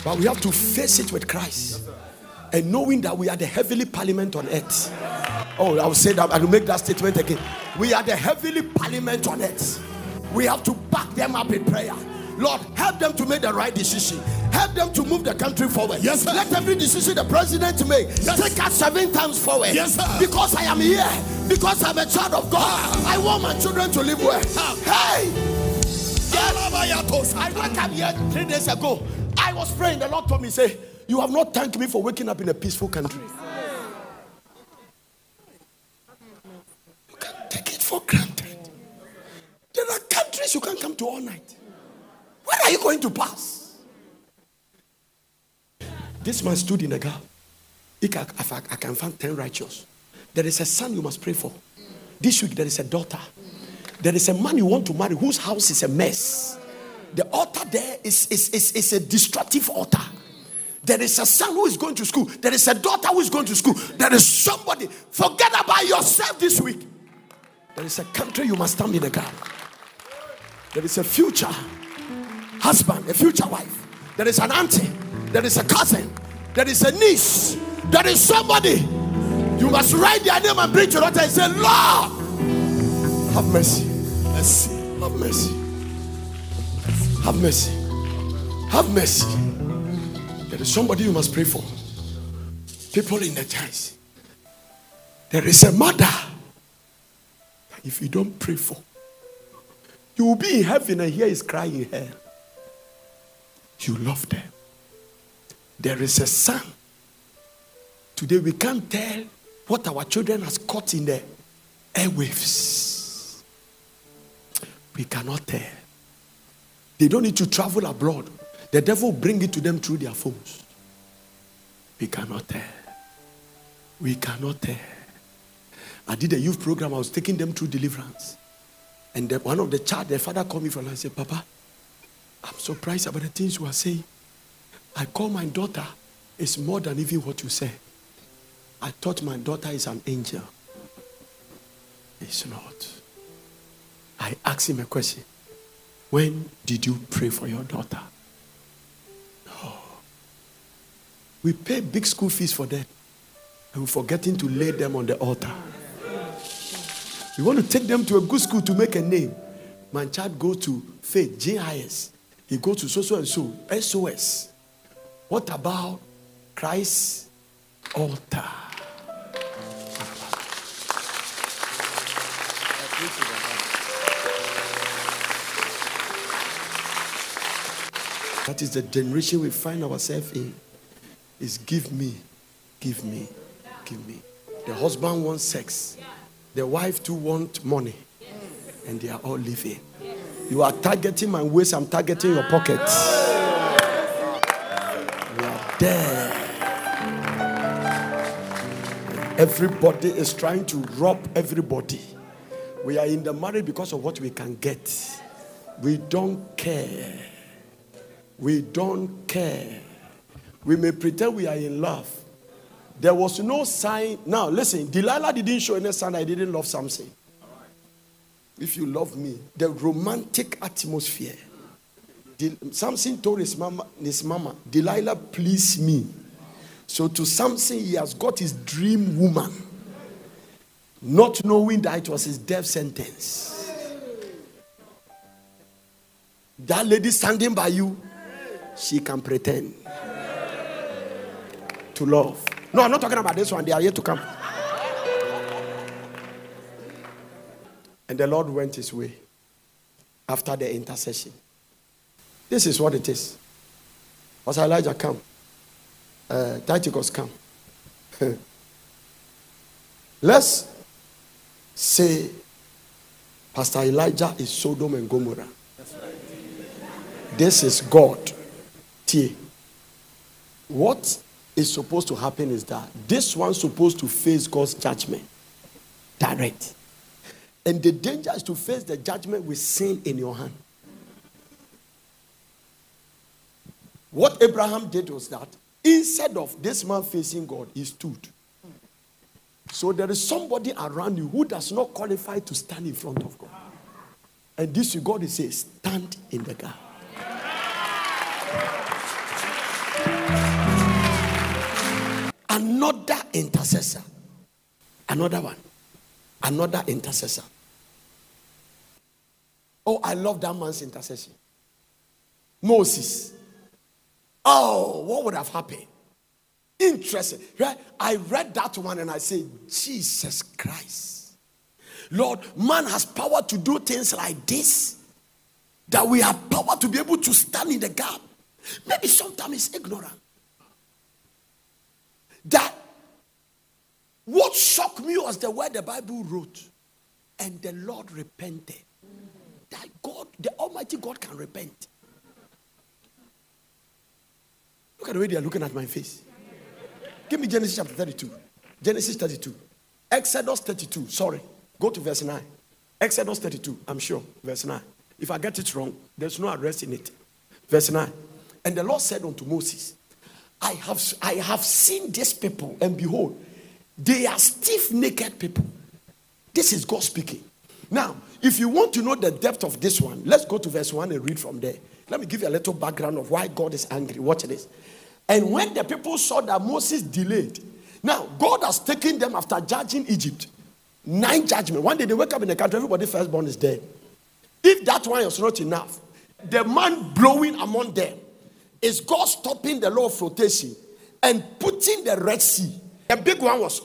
But we have to face it with Christ. And knowing that we are the heavenly parliament on earth. Oh, I will say that. I will make that statement again. We are the heavenly parliament on earth. We have to back them up in prayer. Lord, help them to make the right decision. Help them to move the country forward. Yes, sir. Let every decision the president makes take us 7 times forward. Yes, sir. Because I am here. Because I am a child of God. I want my children to live well. Hey! Yes. I woke up here 3 days ago. I was praying. The Lord told me, say, you have not thanked me for waking up in a peaceful country. You can't take it for granted. There are countries you can't come to all night. When are you going to pass? This man stood in the gap. If I can find 10 righteous. There is a son you must pray for. This week there is a daughter. There is a man you want to marry whose house is a mess. The altar there is a destructive altar. There is a son who is going to school. There is a daughter who is going to school. There is somebody. Forget about yourself this week. There is a country you must stand in the gap. There is a future husband, a future wife. There is an auntie. There is a cousin. There is a niece. There is somebody. You must write their name and bring to the altar and say, Lord, have mercy. Mercy. Have mercy. Have mercy. Have mercy. There is somebody you must pray for. People in the church. There is a mother. If you don't pray for, you will be in heaven and here is crying in hell. You love them. There is a son. Today we can't tell what our children has caught in the airwaves. We cannot tell. They don't need to travel abroad. The devil bring it to them through their phones. We cannot tell. We cannot tell. I did a youth program. I was taking them through deliverance. And one of the child, their father called me from and said, Papa, I'm surprised about the things you are saying. I call my daughter. It's more than even what you say. I thought my daughter is an angel. It's not. I asked him a question. When did you pray for your daughter? We pay big school fees for them. And we're forgetting to lay them on the altar. We want to take them to a good school to make a name. My child goes to Faith, JIS. He goes to so-and-so, SOS. What about Christ's altar? That is the generation we find ourselves in. Is give me, give me, give me. The husband wants sex. The wife too wants money. And they are all living. You are targeting my waist, I'm targeting your pockets. You are there. Everybody is trying to rob everybody. We are in the marriage because of what we can get. We don't care. We don't care. We may pretend we are in love. There was no sign. Now, listen, Delilah didn't show any sign I didn't love Samson. If you love me, the romantic atmosphere. Samson told his mama, Delilah, please me. So to Samson, he has got his dream woman. Not knowing that it was his death sentence. That lady standing by you, she can pretend. To love. No, I'm not talking about this one. They are yet to come. And the Lord went his way after the intercession. This is what it is. Was Elijah come? Titus come. Let's say Pastor Elijah is Sodom and Gomorrah. That's right. This is God. What is supposed to happen is that this one's supposed to face God's judgment. Direct. And the danger is to face the judgment with sin in your hand. What Abraham did was that instead of this man facing God, he stood. So there is somebody around you who does not qualify to stand in front of God. And this is God, he says, stand in the gap. Another intercessor. Another one. Another intercessor. Oh, I love that man's intercession. Moses. Oh, what would have happened? Interesting. Right? I read that one and I say, Jesus Christ. Lord, man has power to do things like this. That we have power to be able to stand in the gap. Maybe sometimes it's ignorant. That what shocked me was the way the Bible wrote. And the Lord repented. That God, the Almighty God can repent. Look at the way they are looking at my face. Give me Genesis chapter 32. Genesis 32. Exodus 32. Sorry. Go to verse 9. Exodus 32. I'm sure. Verse 9. If I get it wrong, there's no arrest in it. Verse 9. And the Lord said unto Moses, I have seen this people, and behold, they are stiff-necked people. This is God speaking. Now, if you want to know the depth of this one, let's go to verse 1 and read from there. Let me give you a little background of why God is angry. Watch this. And when the people saw that Moses delayed, now God has taken them after judging Egypt. 9 judgments. One day they wake up in the country, everybody firstborn is dead. If that one is not enough, the man blowing among them is God stopping the law of flotation and putting the Red Sea. The big one was,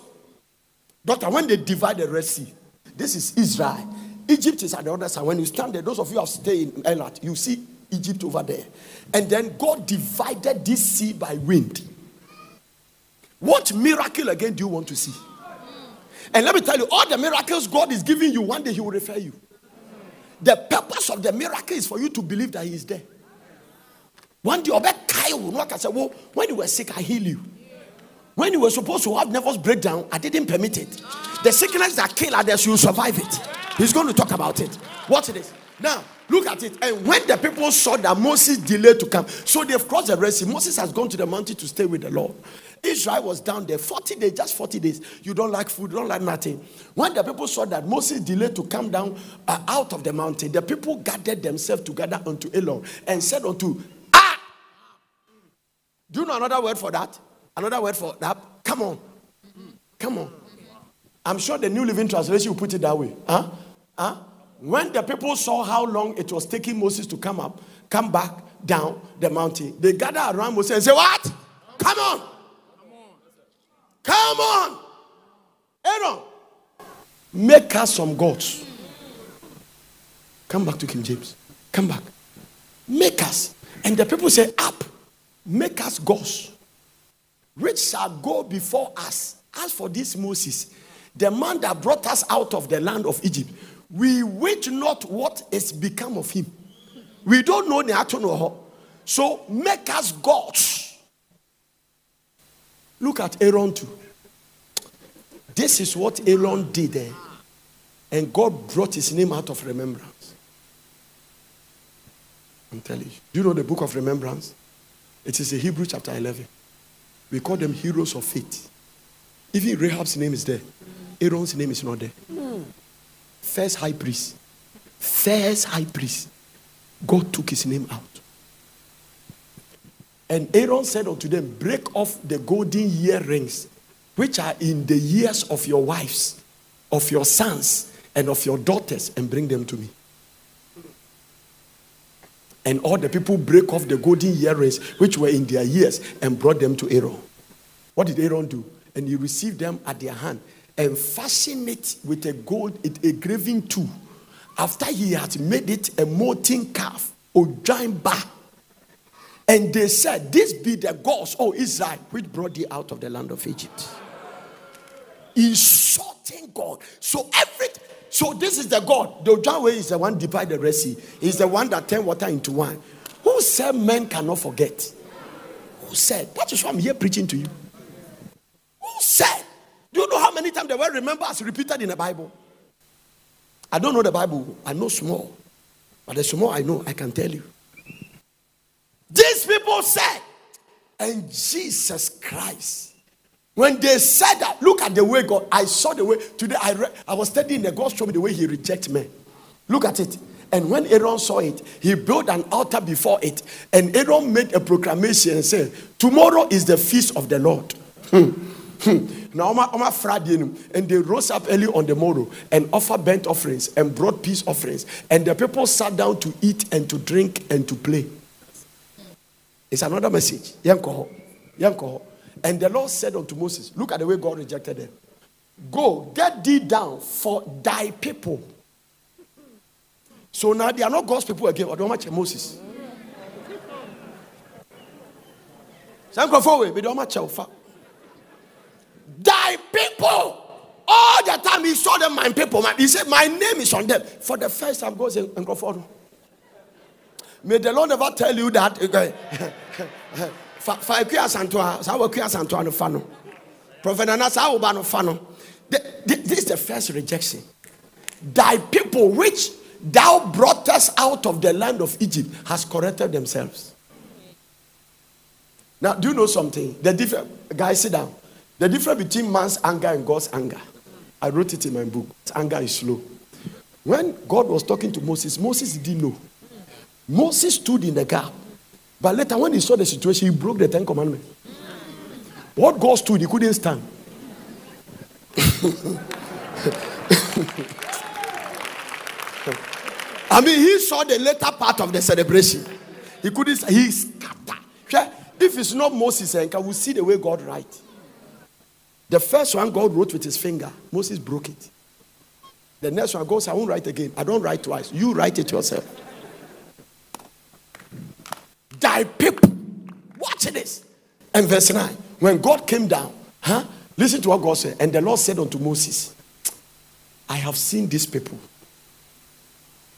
doctor, when they divide the Red Sea, this is Israel. Egypt is at the other side. When you stand there, those of you who have stayed in Eilat, you see Egypt over there. And then God divided this sea by wind. What miracle again do you want to see? And let me tell you, all the miracles God is giving you, one day he will refer you. The purpose of the miracle is for you to believe that he is there. One day, when you were sick, I heal you. When you were supposed to have nervous breakdown, I didn't permit it. The sickness that kill others, you survive it. He's going to talk about it. Watch this. Now, look at it. And when the people saw that Moses delayed to come, so they've crossed the Red Sea. Moses has gone to the mountain to stay with the Lord. Israel was down there 40 days, just 40 days. You don't like food, you don't like nothing. When the people saw that Moses delayed to come down out of the mountain, the people gathered themselves together unto Elam and said unto, ah! Do you know another word for that? Another word for that? Come on. Come on. I'm sure the New Living Translation will put it that way. Huh? Huh? When the people saw how long it was taking Moses to come back down the mountain, they gathered around Moses and said, what? Come on. Come on. Aaron, make us some gods. Come back to King James. Come back. Make us. And the people said, up. Make us gods. Which shall go before us. As for this Moses, the man that brought us out of the land of Egypt, we wait not what is become of him. We don't know the actual or her. So make us gods. Look at Aaron too. This is what Aaron did there. And God brought his name out of remembrance. I'm telling you. Do you know the book of remembrance? It is in Hebrew chapter 11. We call them heroes of faith. Even Rahab's name is there. Aaron's name is not there. First high priest. God took his name out. And Aaron said unto them, break off the golden earrings, which are in the ears of your wives, of your sons, and of your daughters, and bring them to me. And all the people break off the golden earrings, which were in their ears, and brought them to Aaron. What did Aaron do? And he received them at their hand. And fashioned it with a graven tool. After he had made it a molten calf or giant bar. And they said, this be the gods, O Israel, which brought thee out of the land of Egypt. insulting God. So this is the God. The Jahweh is the one divided the Red Sea. He's the one that turned water into wine. Who said men cannot forget? Who said? That is why I'm here preaching to you. Who said? Do you know how many times the word remember is repeated in the Bible? I don't know the Bible. I know small. But the small I know, I can tell you. These people said, and Jesus Christ, when they said that, look at the way God, I saw the way, today I was studying the God showed me the way he rejects men. Look at it. And when Aaron saw it, he built an altar before it. And Aaron made a proclamation and said, tomorrow is the feast of the Lord. Now, on Friday, and they rose up early on the morrow and offered burnt offerings and brought peace offerings. And the people sat down to eat and to drink and to play. It's another message. And the Lord said unto Moses, look at the way God rejected them. Go, get thee down for thy people. So now they are not God's people again. Don't match Moses. Thy people. All the time he saw them, my people. He said, my name is on them. For the first time, God said, may the Lord never tell you that. Prophet Nanase, this is the first rejection. Thy people, which thou brought us out of the land of Egypt, has corrected themselves. Now, do you know something? The different guys, sit down. The difference between man's anger and God's anger. I wrote it in my book. Anger is slow. When God was talking to Moses, Moses didn't know. Moses stood in the gap. But later, when he saw the situation, he broke the Ten Commandments. What God stood, he couldn't stand. I mean, he saw the later part of the celebration. He couldn't stand. He scattered. If it's not Moses, we'll see the way God writes. The first one God wrote with his finger. Moses broke it. The next one God said, I won't write again. I don't write twice. You write it yourself. Thy people. Watch this. And verse 9. When God came down, listen to what God said. And the Lord said unto Moses, I have seen these people.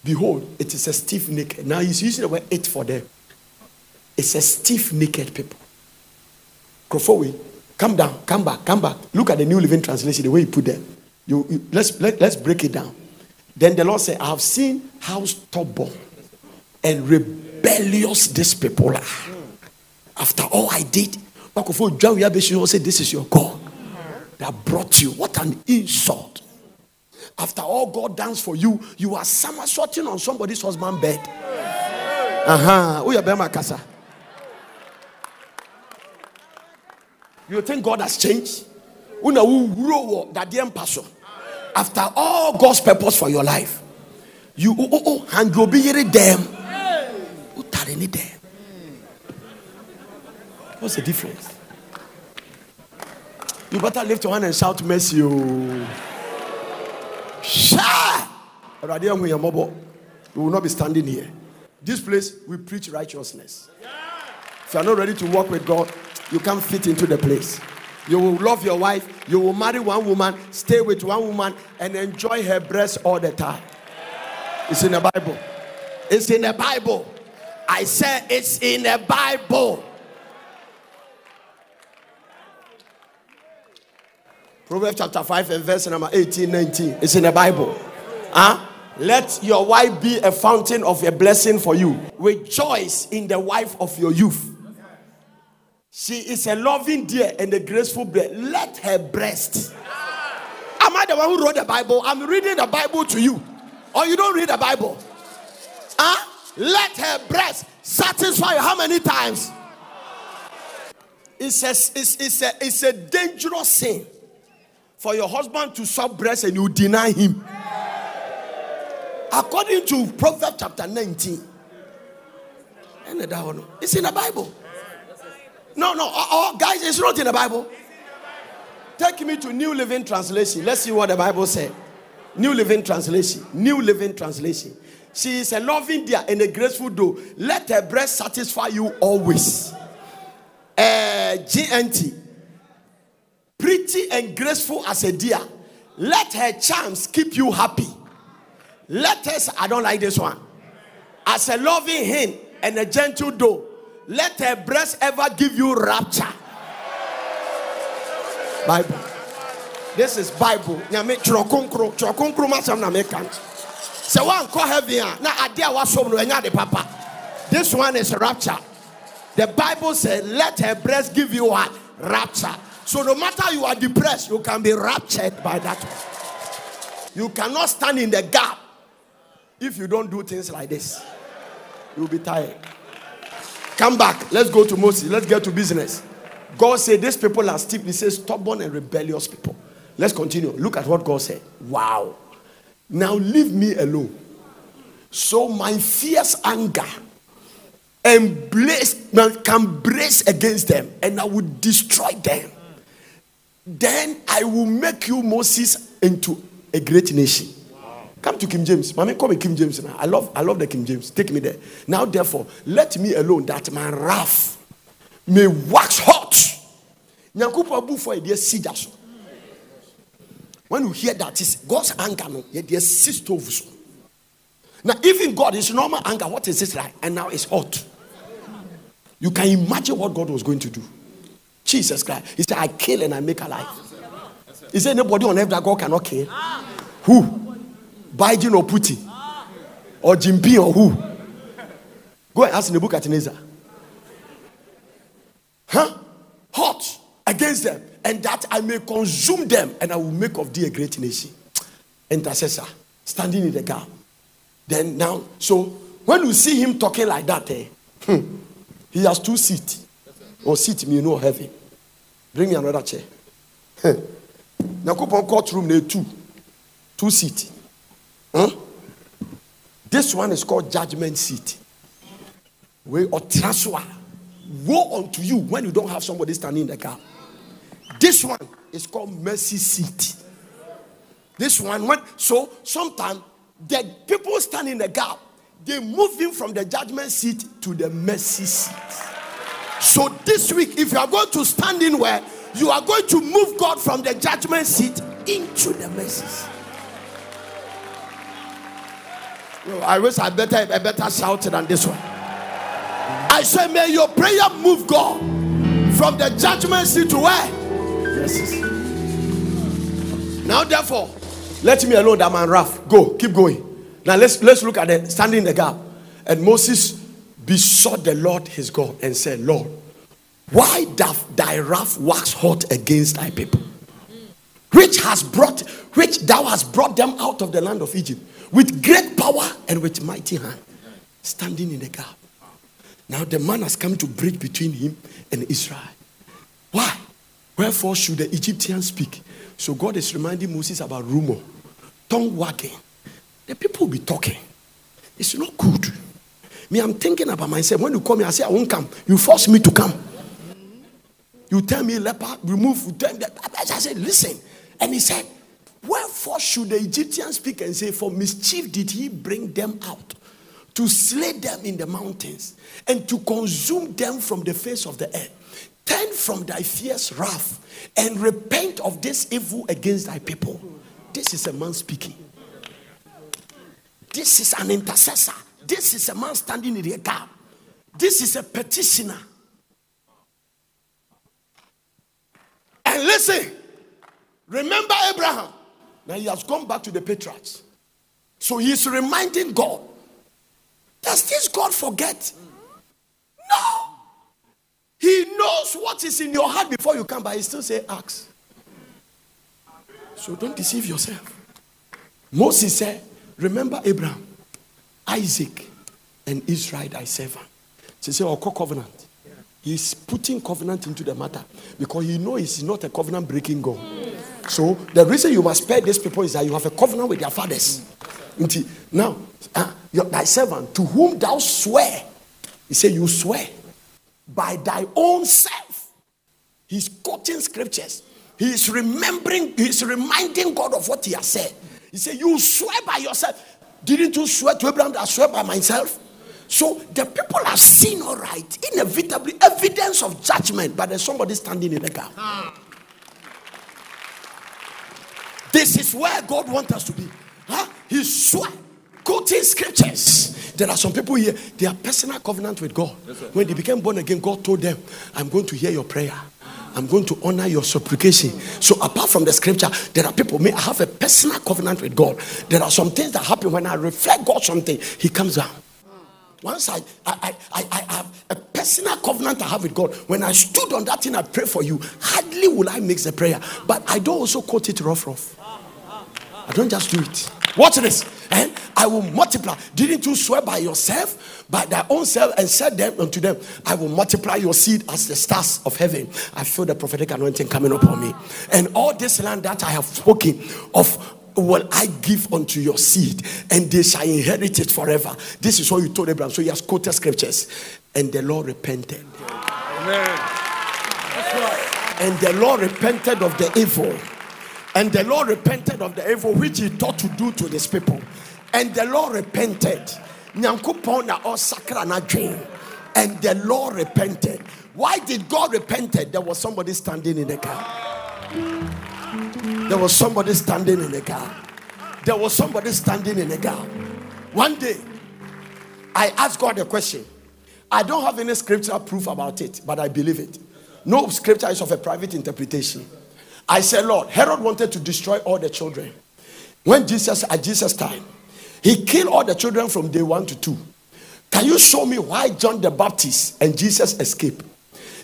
Behold, it is a stiff naked. Now he's using the word it for them. It's a stiff naked people. Crofoe. Come down, come back. Look at the New Living Translation, the way he put them. Let's break it down. Then the Lord said, I have seen how stubborn and rebellious these people are. After all I did, John said, this is your God that brought you. What an insult. After all God danced for you, you are somersaulting on somebody's husband's bed. You think God has changed? After all God's purpose for your life, you and you'll be hearing them. What's the difference? You better lift your hand and shout, mercy. You will not be standing here. This place, we preach righteousness. If you are not ready to walk with God, you can't fit into the place. You will love your wife. You will marry one woman, stay with one woman, and enjoy her breasts all the time. It's in the Bible. It's in the Bible. I said it's in the Bible. Proverbs chapter 5 and verse number 18, 19. It's in the Bible. Let your wife be a fountain of a blessing for you. Rejoice in the wife of your youth. She is a loving dear and a graceful breast. Let her breast. Am I the one who wrote the Bible? I'm reading the Bible to you. Or you don't read the Bible. Let her breast satisfy you. How many times? It's a dangerous sin for your husband to suck breast and you deny him. According to Proverbs chapter 19. It's in the Bible. No, guys, it's not in the Bible. Take me to New Living Translation. Let's see what the Bible said. New Living Translation. She is a loving dear and a graceful doe. Let her breast satisfy you always. GNT. pretty and graceful as a deer. Let her charms keep you happy. Let us, I don't like this one. As a loving hen and a gentle doe, let her breast ever give you rapture. Bible. This is Bible. So one call heavy. Now idea was from the papa. This one is rapture. The Bible says, let her breast give you a rapture. So no matter you are depressed, you can be raptured by that one. You cannot stand in the gap. If you don't do things like this, you'll be tired. Come back. Let's go to Moses. Let's get to business. God said, these people are stiff. He says, stubborn and rebellious people. Let's continue. Look at what God said. Wow. Now leave me alone, so my fierce anger can brace against them, and I will destroy them. Then I will make you, Moses, into a great nation. Come to King James. Mama, call me King James now. I love the King James. Take me there. Now, therefore, let me alone that my wrath may wax hot. When you hear that, it's God's anger. Now, even God is normal anger. What is this like? And now it's hot. You can imagine what God was going to do. Jesus Christ. He said, I kill and I make alive. Is there anybody on earth that God cannot kill? Who? Biden or Putin or Jinping or who? Go and ask in the book at Nebuchadnezzar. Huh? Hot against them, and that I may consume them, and I will make of thee a great nation. Intercessor, standing in the gap. Then now, so when you see him talking like that, he has two seats. Or seat, you know, heavy. Bring me another chair. Now, go to courtroom, there are two seats. Huh? This one is called judgment seat. We or transfer. Woe unto you when you don't have somebody standing in the car. This one is called mercy seat. This one went. So sometimes the people standing in the gap, they move him from the judgment seat to the mercy seat. So this week, if you are going to stand in where you are going to move God from the judgment seat into the mercy seat. I wish I better shout than this one. I say, may your prayer move God from the judgment seat to where? Yes. Now therefore, let me alone that man wrath. Go, keep going. Now let's look at the standing in the gap. And Moses besought the Lord his God and said, Lord, why doth thy wrath wax hot against thy people? Which thou hast brought them out of the land of Egypt with great power and with mighty hand, standing in the gap. Now the man has come to bridge between him and Israel. Why? Wherefore should the Egyptians speak? So God is reminding Moses about rumor, tongue wagging. The people will be talking. It's not good. Me, I'm thinking about myself. When you call me, I say I won't come. You force me to come. You tell me leper, remove. You tell me that. I said, listen. And he said, wherefore should the Egyptians speak and say, for mischief did he bring them out, to slay them in the mountains, and to consume them from the face of the earth? Turn from thy fierce wrath, and repent of this evil against thy people. This is a man speaking. This is an intercessor. This is a man standing in the gap. This is a petitioner. And listen. Remember Abraham. Now he has gone back to the patriarchs. So he is reminding God. Does this God forget? No. He knows what is in your heart before you come, but he still says, ask. So don't deceive yourself. Moses said, remember Abraham, Isaac, and Israel thy servant. He said, Oko covenant. He's putting covenant into the matter because he knows he's not a covenant breaking God. So the reason you must spare these people is that you have a covenant with their fathers. Now, thy servant, to whom thou swear, he said, you swear by thy own self. He's quoting scriptures. He's reminding God of what he has said. He said, you swear by yourself. Didn't you swear to Abraham that I swear by myself? So the people have seen, all right, inevitably, evidence of judgment, but there's somebody standing in the gap. This is where God wants us to be. Huh? He swore, quoting scriptures. There are some people here, they are personal covenant with God. Yes, when they became born again, God told them, I'm going to hear your prayer. I'm going to honor your supplication. So apart from the scripture, there are people, may I have a personal covenant with God. There are some things that happen when I reflect God something, he comes down. Once I have a personal covenant I have with God. When I stood on that thing, I pray for you. Hardly will I make the prayer. But I don't also quote it rough. I don't just do it. Watch this. And I will multiply. Didn't you swear by yourself, by thy own self, and said them unto them, I will multiply your seed as the stars of heaven. I feel the prophetic anointing coming upon me. And all this land that I have spoken of will I give unto your seed, and they shall inherit it forever. This is what you told Abraham. So he has quoted scriptures, and the Lord repented. Amen. That's right. And the Lord repented of the evil. And the Lord repented of the evil which he thought to do to these people. And the Lord repented. And the Lord repented. Why did God repented? There was somebody standing in the car. There was somebody standing in the car. There was somebody standing in the car. One day, I asked God a question. I don't have any scriptural proof about it, but I believe it. No scripture is of a private interpretation. I said, Lord, Herod wanted to destroy all the children. When Jesus, at Jesus' time, he killed all the children from day 1 to 2. Can you show me why John the Baptist and Jesus escaped?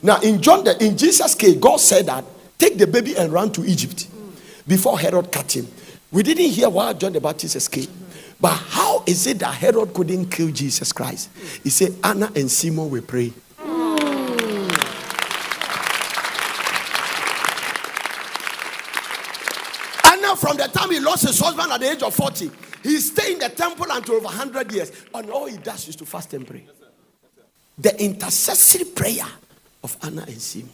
Now, in Jesus' case, God said that, take the baby and run to Egypt. Before Herod cut him. We didn't hear why John the Baptist escaped. But how is it that Herod couldn't kill Jesus Christ? He said, Anna and Simon will pray. Anna, from the time he lost his husband at the age of 40, he stayed in the temple until over 100 years. And all he does is to fast and pray. The intercessory prayer of Anna and Simon.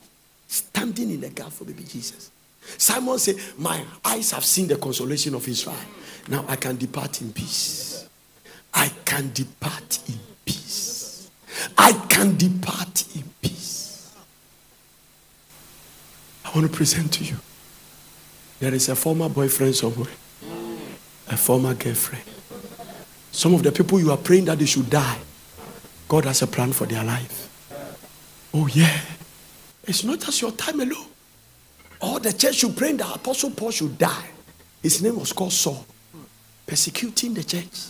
Standing in the gap for baby Jesus. Simon said, my eyes have seen the consolation of Israel. Now I can depart in peace. I can depart in peace. I can depart in peace. I want to present to you. There is a former boyfriend somewhere. A former girlfriend. Some of the people you are praying that they should die. God has a plan for their life. Oh yeah. It's not just your time alone. All the church should pray that Apostle Paul should die. His name was called Saul, persecuting the church.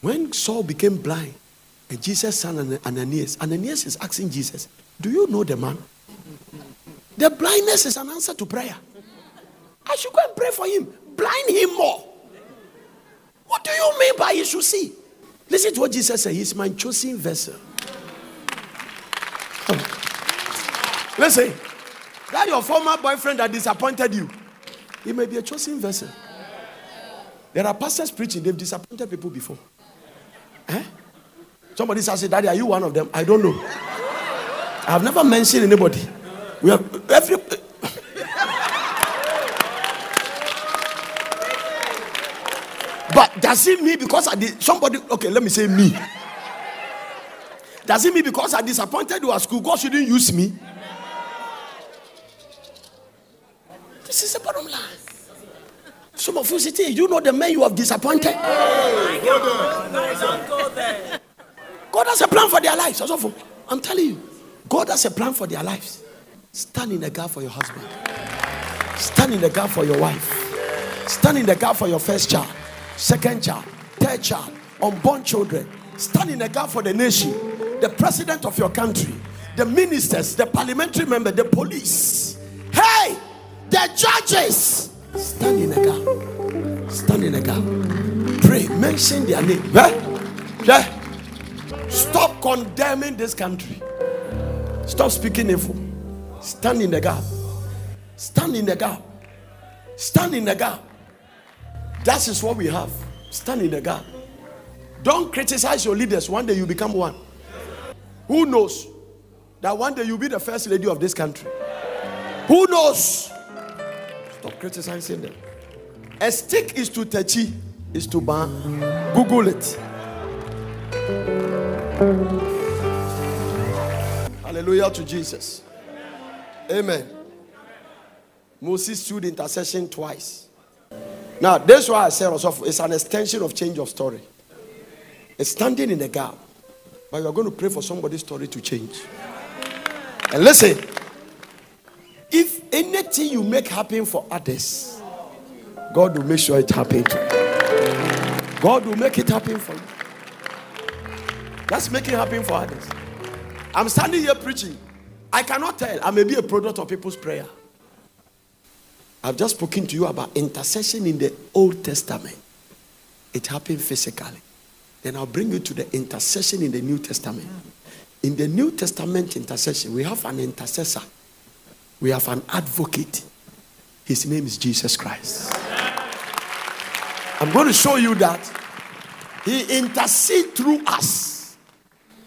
When Saul became blind, and Jesus' son Ananias is asking Jesus, do you know the man? The blindness is an answer to prayer. I should go and pray for him. Blind him more. What do you mean by he should see? Listen to what Jesus said. He's my chosen vessel. Oh. Listen. That your former boyfriend that disappointed you, he may be a chosen vessel. There are pastors preaching, they've disappointed people before. Eh? Somebody says, Daddy, are you one of them? I don't know. I've never mentioned anybody. We have every. But does it mean because I did somebody? Okay, let me say me. Does it mean because I disappointed you at school, God shouldn't use me? This is the bottom line. Some of you sitting, you know the men you have disappointed. Hey, don't go there. God has a plan for their lives. I'm telling you, God has a plan for their lives. Stand in the gap for your husband. Stand in the gap for your wife. Stand in the gap for your first child, second child, third child, unborn children. Stand in the gap for the nation, the president of your country, the ministers, the parliamentary member, the police. Hey! The judges, stand in the gap. Stand in the gap. Pray. Mention their name. Stop condemning this country. Stop speaking evil. Stand in the gap. Stand in the gap. Stand in the gap. That is what we have. Stand in the gap. Don't criticize your leaders. One day you become one. Who knows that one day you'll be the first lady of this country? Who knows? Stop criticizing them. A stick is too touchy, is too bad. Google it. Hallelujah to Jesus. Amen. Moses stood intercession twice. Now, that's why I said also, it's an extension of change of story. It's standing in the gap. But you're going to pray for somebody's story to change. And listen, if anything you make happen for others, God will make sure it happens. God will make it happen for you. Let's make it happen for others. I'm standing here preaching. I cannot tell. I may be a product of people's prayer. I've just spoken to you about intercession in the Old Testament. It happened physically. Then I'll bring you to the intercession in the New Testament. In the New Testament intercession, we have an intercessor. We have an advocate. His name is Jesus Christ. I'm going to show you that he intercedes through us.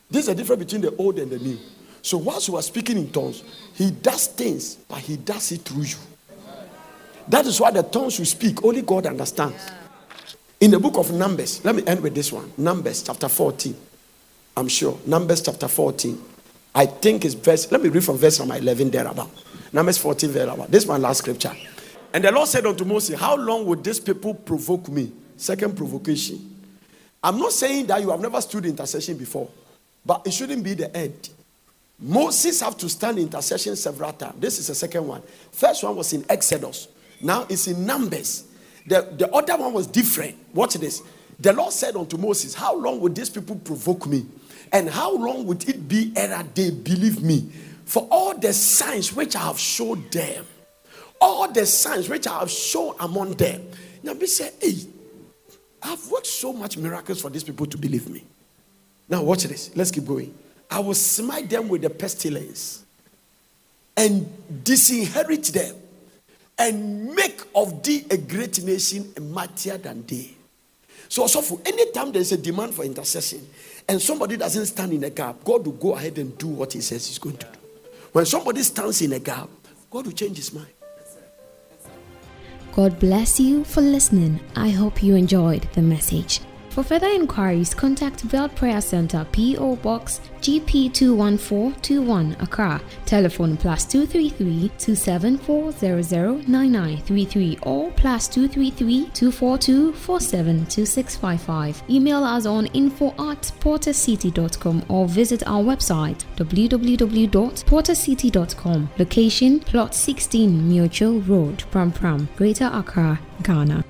This is the difference between the old and the new. So once you are speaking in tongues, he does things, but he does it through you. That is why the tongues you speak, only God understands. Yeah. In the book of Numbers, let me end with this one. Numbers chapter 14. I'm sure. Numbers chapter 14. I think it's verse, let me read from verse number 11 thereabout. Numbers 14 thereabout. This is my last scripture. And the Lord said unto Moses, how long would these people provoke me? Second provocation. I'm not saying that you have never stood intercession before, but it shouldn't be the end. Moses have to stand intercession several times. This is the second one. First one was in Exodus. Now it's in Numbers. The other one was different. Watch this. The Lord said unto Moses, how long would these people provoke me? And how long would it be ere they believe me? For all the signs which I have showed them. All the signs which I have shown among them. Now we say, hey, I've worked so much miracles for these people to believe me. Now watch this. Let's keep going. I will smite them with the pestilence and disinherit them, and make of thee a great nation, mightier than thee. So for any time there is a demand for intercession, and somebody doesn't stand in the gap, God will go ahead and do what he says he's going to do. When somebody stands in a gap, God will change his mind. God bless you for listening. I hope you enjoyed the message. For further inquiries, contact Belt Prayer Center, P.O. Box GP 21421, Accra. Telephone +233 274 009933 or +233 242 472 655. Email us on info@pottercity.com or visit our website www.pottercity.com. Location: Plot 16, Mutual Road, Prom Prom, Greater Accra, Ghana.